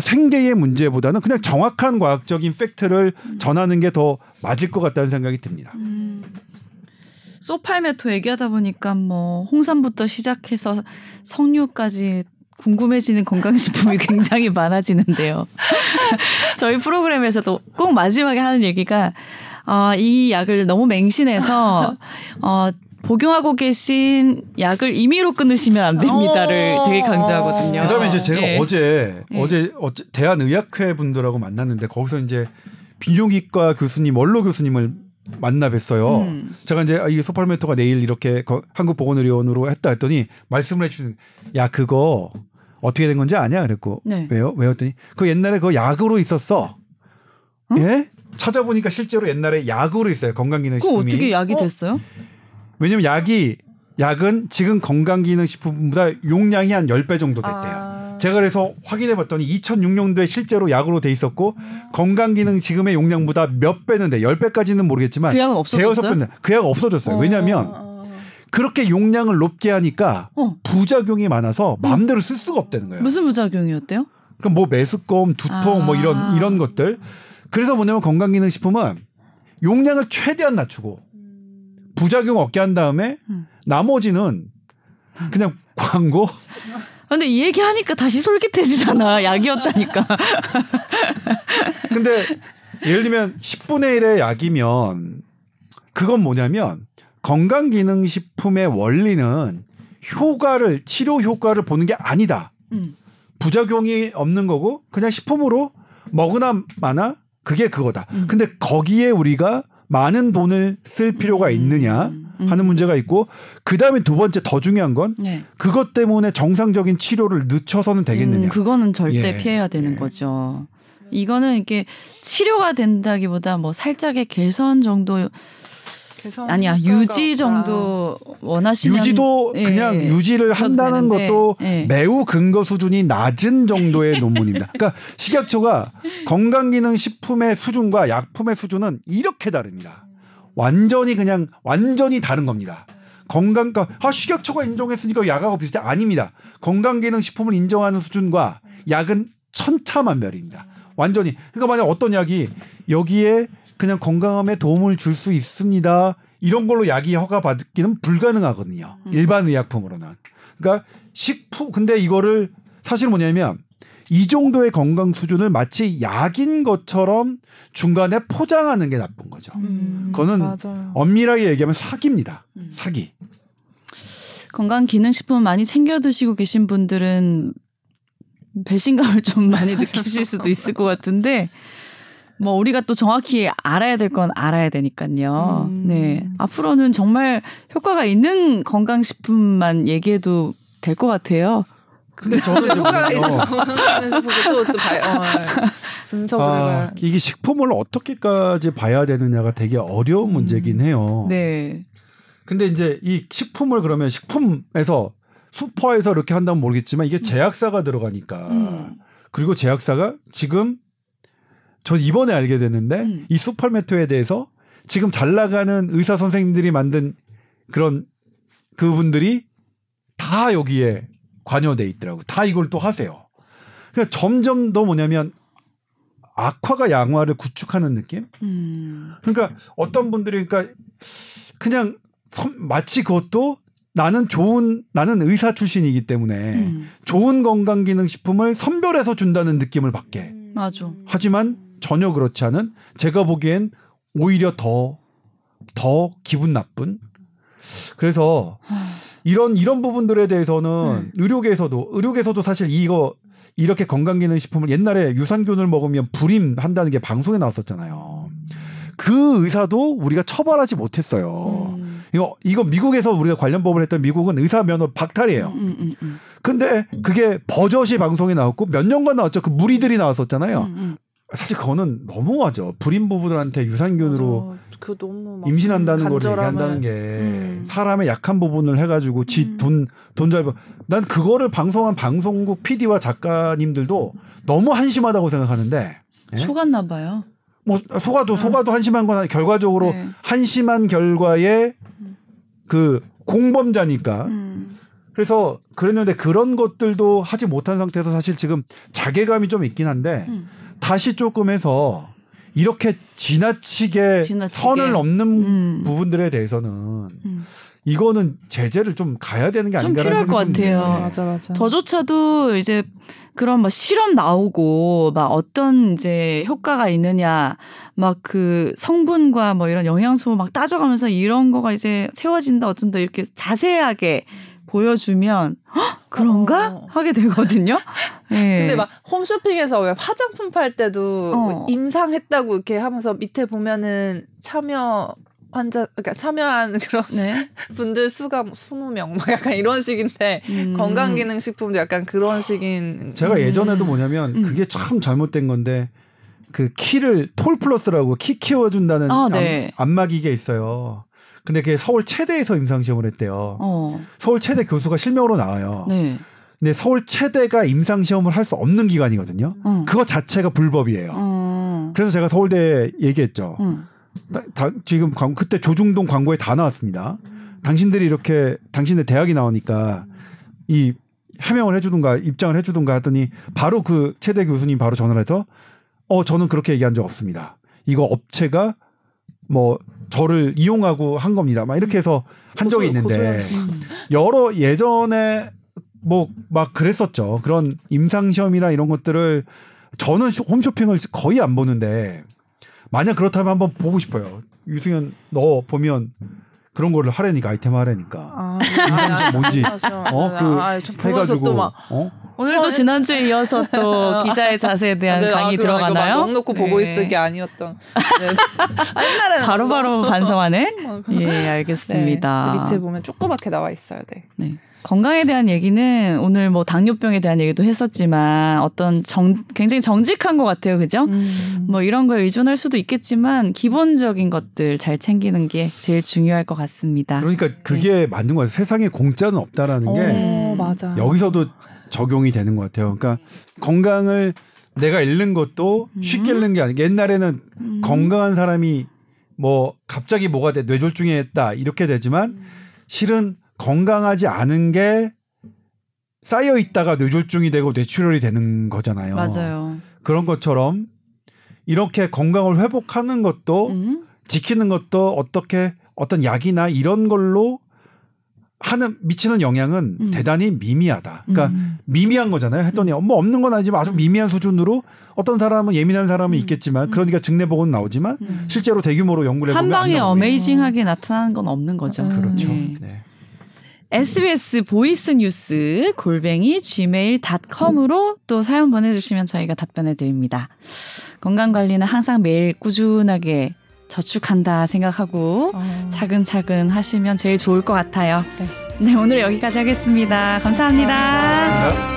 생계의 문제보다는 그냥 정확한 과학적인 팩트를 전하는 게 더 맞을 것 같다는 생각이 듭니다. 소팔메토 얘기하다 보니까 뭐 홍삼부터 시작해서 석류까지 궁금해지는 건강식품이 굉장히 많아지는데요. 저희 프로그램에서도 꼭 마지막에 하는 얘기가 이 약을 너무 맹신해서 복용하고 계신 약을 임의로 끊으시면 안 됩니다를 되게 강조하거든요. 그다음에 이제 제가 네. 어제 대한의학회 분들하고 만났는데 거기서 이제 비뇨기과 교수님, 원로 교수님을 만나 뵀어요. 제가 이제 이 소팔메토가 내일 이렇게 한국보건의료원으로 했다 했더니 말씀을 해주시는 야 그거 어떻게 된 건지 아냐? 그랬고 네. 왜요? 했더니 그 옛날에 그거 약으로 있었어. 응? 예? 찾아보니까 실제로 옛날에 약으로 있어요. 건강기능식품이. 그거 어떻게 약이 됐어요? 왜냐면 약은 지금 건강기능식품보다 용량이 한 10배 정도 됐대요. 제가 그래서 확인해봤더니 2006년도에 실제로 약으로 돼 있었고 건강기능 지금의 용량보다 몇 배는 돼. 10배까지는 모르겠지만 그 약은 없어졌어요? 그 약은 없어졌어요. 왜냐하면 그렇게 용량을 높게 하니까 부작용이 많아서 마음대로 쓸 수가 없다는 거예요. 무슨 부작용이었대요? 그럼 뭐 메스꺼움, 두통 뭐 이런 것들. 그래서 뭐냐면 건강기능식품은 용량을 최대한 낮추고 부작용 없게 한 다음에 나머지는 그냥 광고. 근데 이 얘기하니까 다시 솔깃해지잖아. 약이었다니까. 근데 예를 들면 10분의 1의 약이면 그건 뭐냐면 건강기능식품의 원리는 효과를 치료 효과를 보는 게 아니다. 부작용이 없는 거고 그냥 식품으로 먹으나 마나 그게 그거다. 근데 거기에 우리가 많은 돈을 쓸 필요가 있느냐 하는 문제가 있고 그다음에 두 번째 더 중요한 건 네. 그것 때문에 정상적인 치료를 늦춰서는 되겠느냐. 그거는 절대 피해야 되는 거죠. 이거는 이렇게 치료가 된다기보다 뭐 살짝의 개선 정도 아니야 유지 정도 원하시면 유지도 그냥 유지를 한다는 것도 매우 근거 수준이 낮은 정도의 논문입니다. 그러니까 식약처가 건강기능식품의 수준과 약품의 수준은 이렇게 다릅니다. 완전히 다른 겁니다. 건강과 식약처가 인정했으니까 약하고 비슷해? 아닙니다. 건강기능식품을 인정하는 수준과 약은 천차만별입니다. 완전히. 그러니까 만약 어떤 약이 여기에 그냥 건강함에 도움을 줄 수 있습니다. 이런 걸로 약이 허가받기는 불가능하거든요. 일반 의약품으로는. 그러니까 근데 이거를 사실 뭐냐면 이 정도의 건강 수준을 마치 약인 것처럼 중간에 포장하는 게 나쁜 거죠. 그거는 맞아요. 엄밀하게 얘기하면 사기입니다. 사기. 건강기능식품 많이 챙겨 드시고 계신 분들은 배신감을 좀 많이 느끼실 수도 있을 것 같은데 뭐 우리가 또 정확히 알아야 될 건 알아야 되니까요. 네. 앞으로는 정말 효과가 있는 건강식품만 얘기해도 될 것 같아요. 근데 저는 효과가 있는 건강식품을 또 봐요. 분석을 해봐요. 이게 식품을 어떻게까지 봐야 되느냐가 되게 어려운 문제긴 해요. 네. 근데 이제 이 식품을 그러면 식품에서 슈퍼에서 이렇게 한다면 모르겠지만 이게 제약사가 들어가니까 그리고 제약사가 지금 저 이번에 알게 됐는데 이 소팔메토에 대해서 지금 잘 나가는 의사 선생님들이 만든 그런 그분들이 다 여기에 관여돼 있더라고요. 다 이걸 또 하세요. 그러니까 점점 더 뭐냐면 악화가 양화를 구축하는 느낌. 그러니까 어떤 분들이 그러니까 그냥 마치 그것도 나는 의사 출신이기 때문에 좋은 건강기능식품을 선별해서 준다는 느낌을 받게. 맞아. 하지만 전혀 그렇지 않은 제가 보기엔 오히려 더 기분 나쁜. 그래서 이런 부분들에 대해서는 의료계에서도 사실 이거 이렇게 건강기능식품을 옛날에 유산균을 먹으면 불임한다는 게 방송에 나왔었잖아요. 그 의사도 우리가 처벌하지 못했어요. 이거 미국에서 우리가 관련 법을 했던 미국은 의사 면허 박탈이에요. 근데 그게 버젓이 방송에 나왔고 몇 년간 나왔죠. 그 무리들이 나왔었잖아요. 사실 그거는 너무하죠. 불임 부부들한테 유산균으로 그 너무 임신한다는 걸 얘기한다는 게 사람의 약한 부분을 해가지고 지 돈 잘 벌. 난 그거를 방송한 방송국 PD와 작가님들도 너무 한심하다고 생각하는데 예? 속았나 봐요. 뭐 속아도 한심한 건 결과적으로 네. 한심한 결과에 그 공범자니까. 그래서 그랬는데 그런 것들도 하지 못한 상태에서 사실 지금 자괴감이 좀 있긴 한데 다시 조금 해서 이렇게 지나치게 선을 넘는 부분들에 대해서는 이거는 제재를 좀 가야 되는 게 아닌가라는 생각이 들어요. 좀 필요할 것 같아요. 맞아. 저조차도 이제 그런 막 실험 나오고 막 어떤 이제 효과가 있느냐 막 그 성분과 뭐 이런 영양소 막 따져가면서 이런 거가 이제 세워진다 어쩐다 이렇게 자세하게 보여주면 헉, 그런가? 하게 되거든요. 네. 근데 막 홈쇼핑에서 왜 화장품 팔 때도 임상했다고 이렇게 하면서 밑에 보면은 참여한 그런 네. 분들 수가 20명 막 약간 이런 식인데 건강기능식품도 약간 그런 식인. 제가 예전에도 뭐냐면 그게 참 잘못된 건데 그 키를 톨플러스라고 키 키워준다는 네. 안마기계 있어요. 근데 그게 서울 체대에서 임상시험을 했대요. 서울 체대 교수가 실명으로 나와요. 네. 근데 서울 체대가 임상시험을 할 수 없는 기관이거든요. 그거 자체가 불법이에요. 그래서 제가 서울대에 얘기했죠. 지금 그때 조중동 광고에 다 나왔습니다. 당신들이 이렇게 당신의 대학이 나오니까 이 해명을 해주든가 입장을 해주든가 하더니 바로 그 체대 교수님 바로 전화를 해서 저는 그렇게 얘기한 적 없습니다. 이거 업체가 뭐 저를 이용하고 한 겁니다. 막 이렇게 해서 한 적이 있는데 여러 예전에 뭐 막 그랬었죠. 그런 임상시험이나 이런 것들을 저는 홈쇼핑을 거의 안 보는데 만약 그렇다면 한번 보고 싶어요. 유승현 너 보면 그런 거를 하라니까 아이템 하라니까. 뭔지. 그 해가지고. 오늘도 지난주에 이어서 또 기자의 자세에 대한 강의 들어가나요? 막 넉놓고 보고 있을 게 아니었던. 네. 바로바로 반성하네. 예, 알겠습니다. 네. 밑에 보면 조그맣게 나와 있어야 돼. 네. 건강에 대한 얘기는 오늘 뭐 당뇨병에 대한 얘기도 했었지만 어떤 굉장히 정직한 것 같아요. 그죠? 뭐 이런 거에 의존할 수도 있겠지만 기본적인 것들 잘 챙기는 게 제일 중요할 것 같습니다. 그러니까 그게 네. 맞는 것 같아요. 세상에 공짜는 없다라는 게 맞아. 여기서도 적용이 되는 것 같아요. 그러니까 건강을 내가 잃는 것도 쉽게 잃는 게 아니고 옛날에는 건강한 사람이 뭐 갑자기 뭐가 돼 뇌졸중에 했다 이렇게 되지만 실은 건강하지 않은 게 쌓여 있다가 뇌졸중이 되고 뇌출혈이 되는 거잖아요. 맞아요. 그런 것처럼 이렇게 건강을 회복하는 것도 지키는 것도 어떻게 어떤 약이나 이런 걸로 하는 미치는 영향은 대단히 미미하다. 그러니까 미미한 거잖아요. 했더니 뭐 없는 건 아니지만 아주 미미한 수준으로 어떤 사람은 예민한 사람은 있겠지만 그러니까 증례보고는 나오지만 실제로 대규모로 연구를 해보면 한 방에 어메이징하게 나타나는 건 없는 거죠. 그렇죠. 네. SBS 보이스뉴스 @gmail.com으로 또 사연 보내주시면 저희가 답변해드립니다. 건강관리는 항상 매일 꾸준하게 저축한다 생각하고 차근차근 하시면 제일 좋을 것 같아요. 네, 오늘 여기까지 하겠습니다. 감사합니다.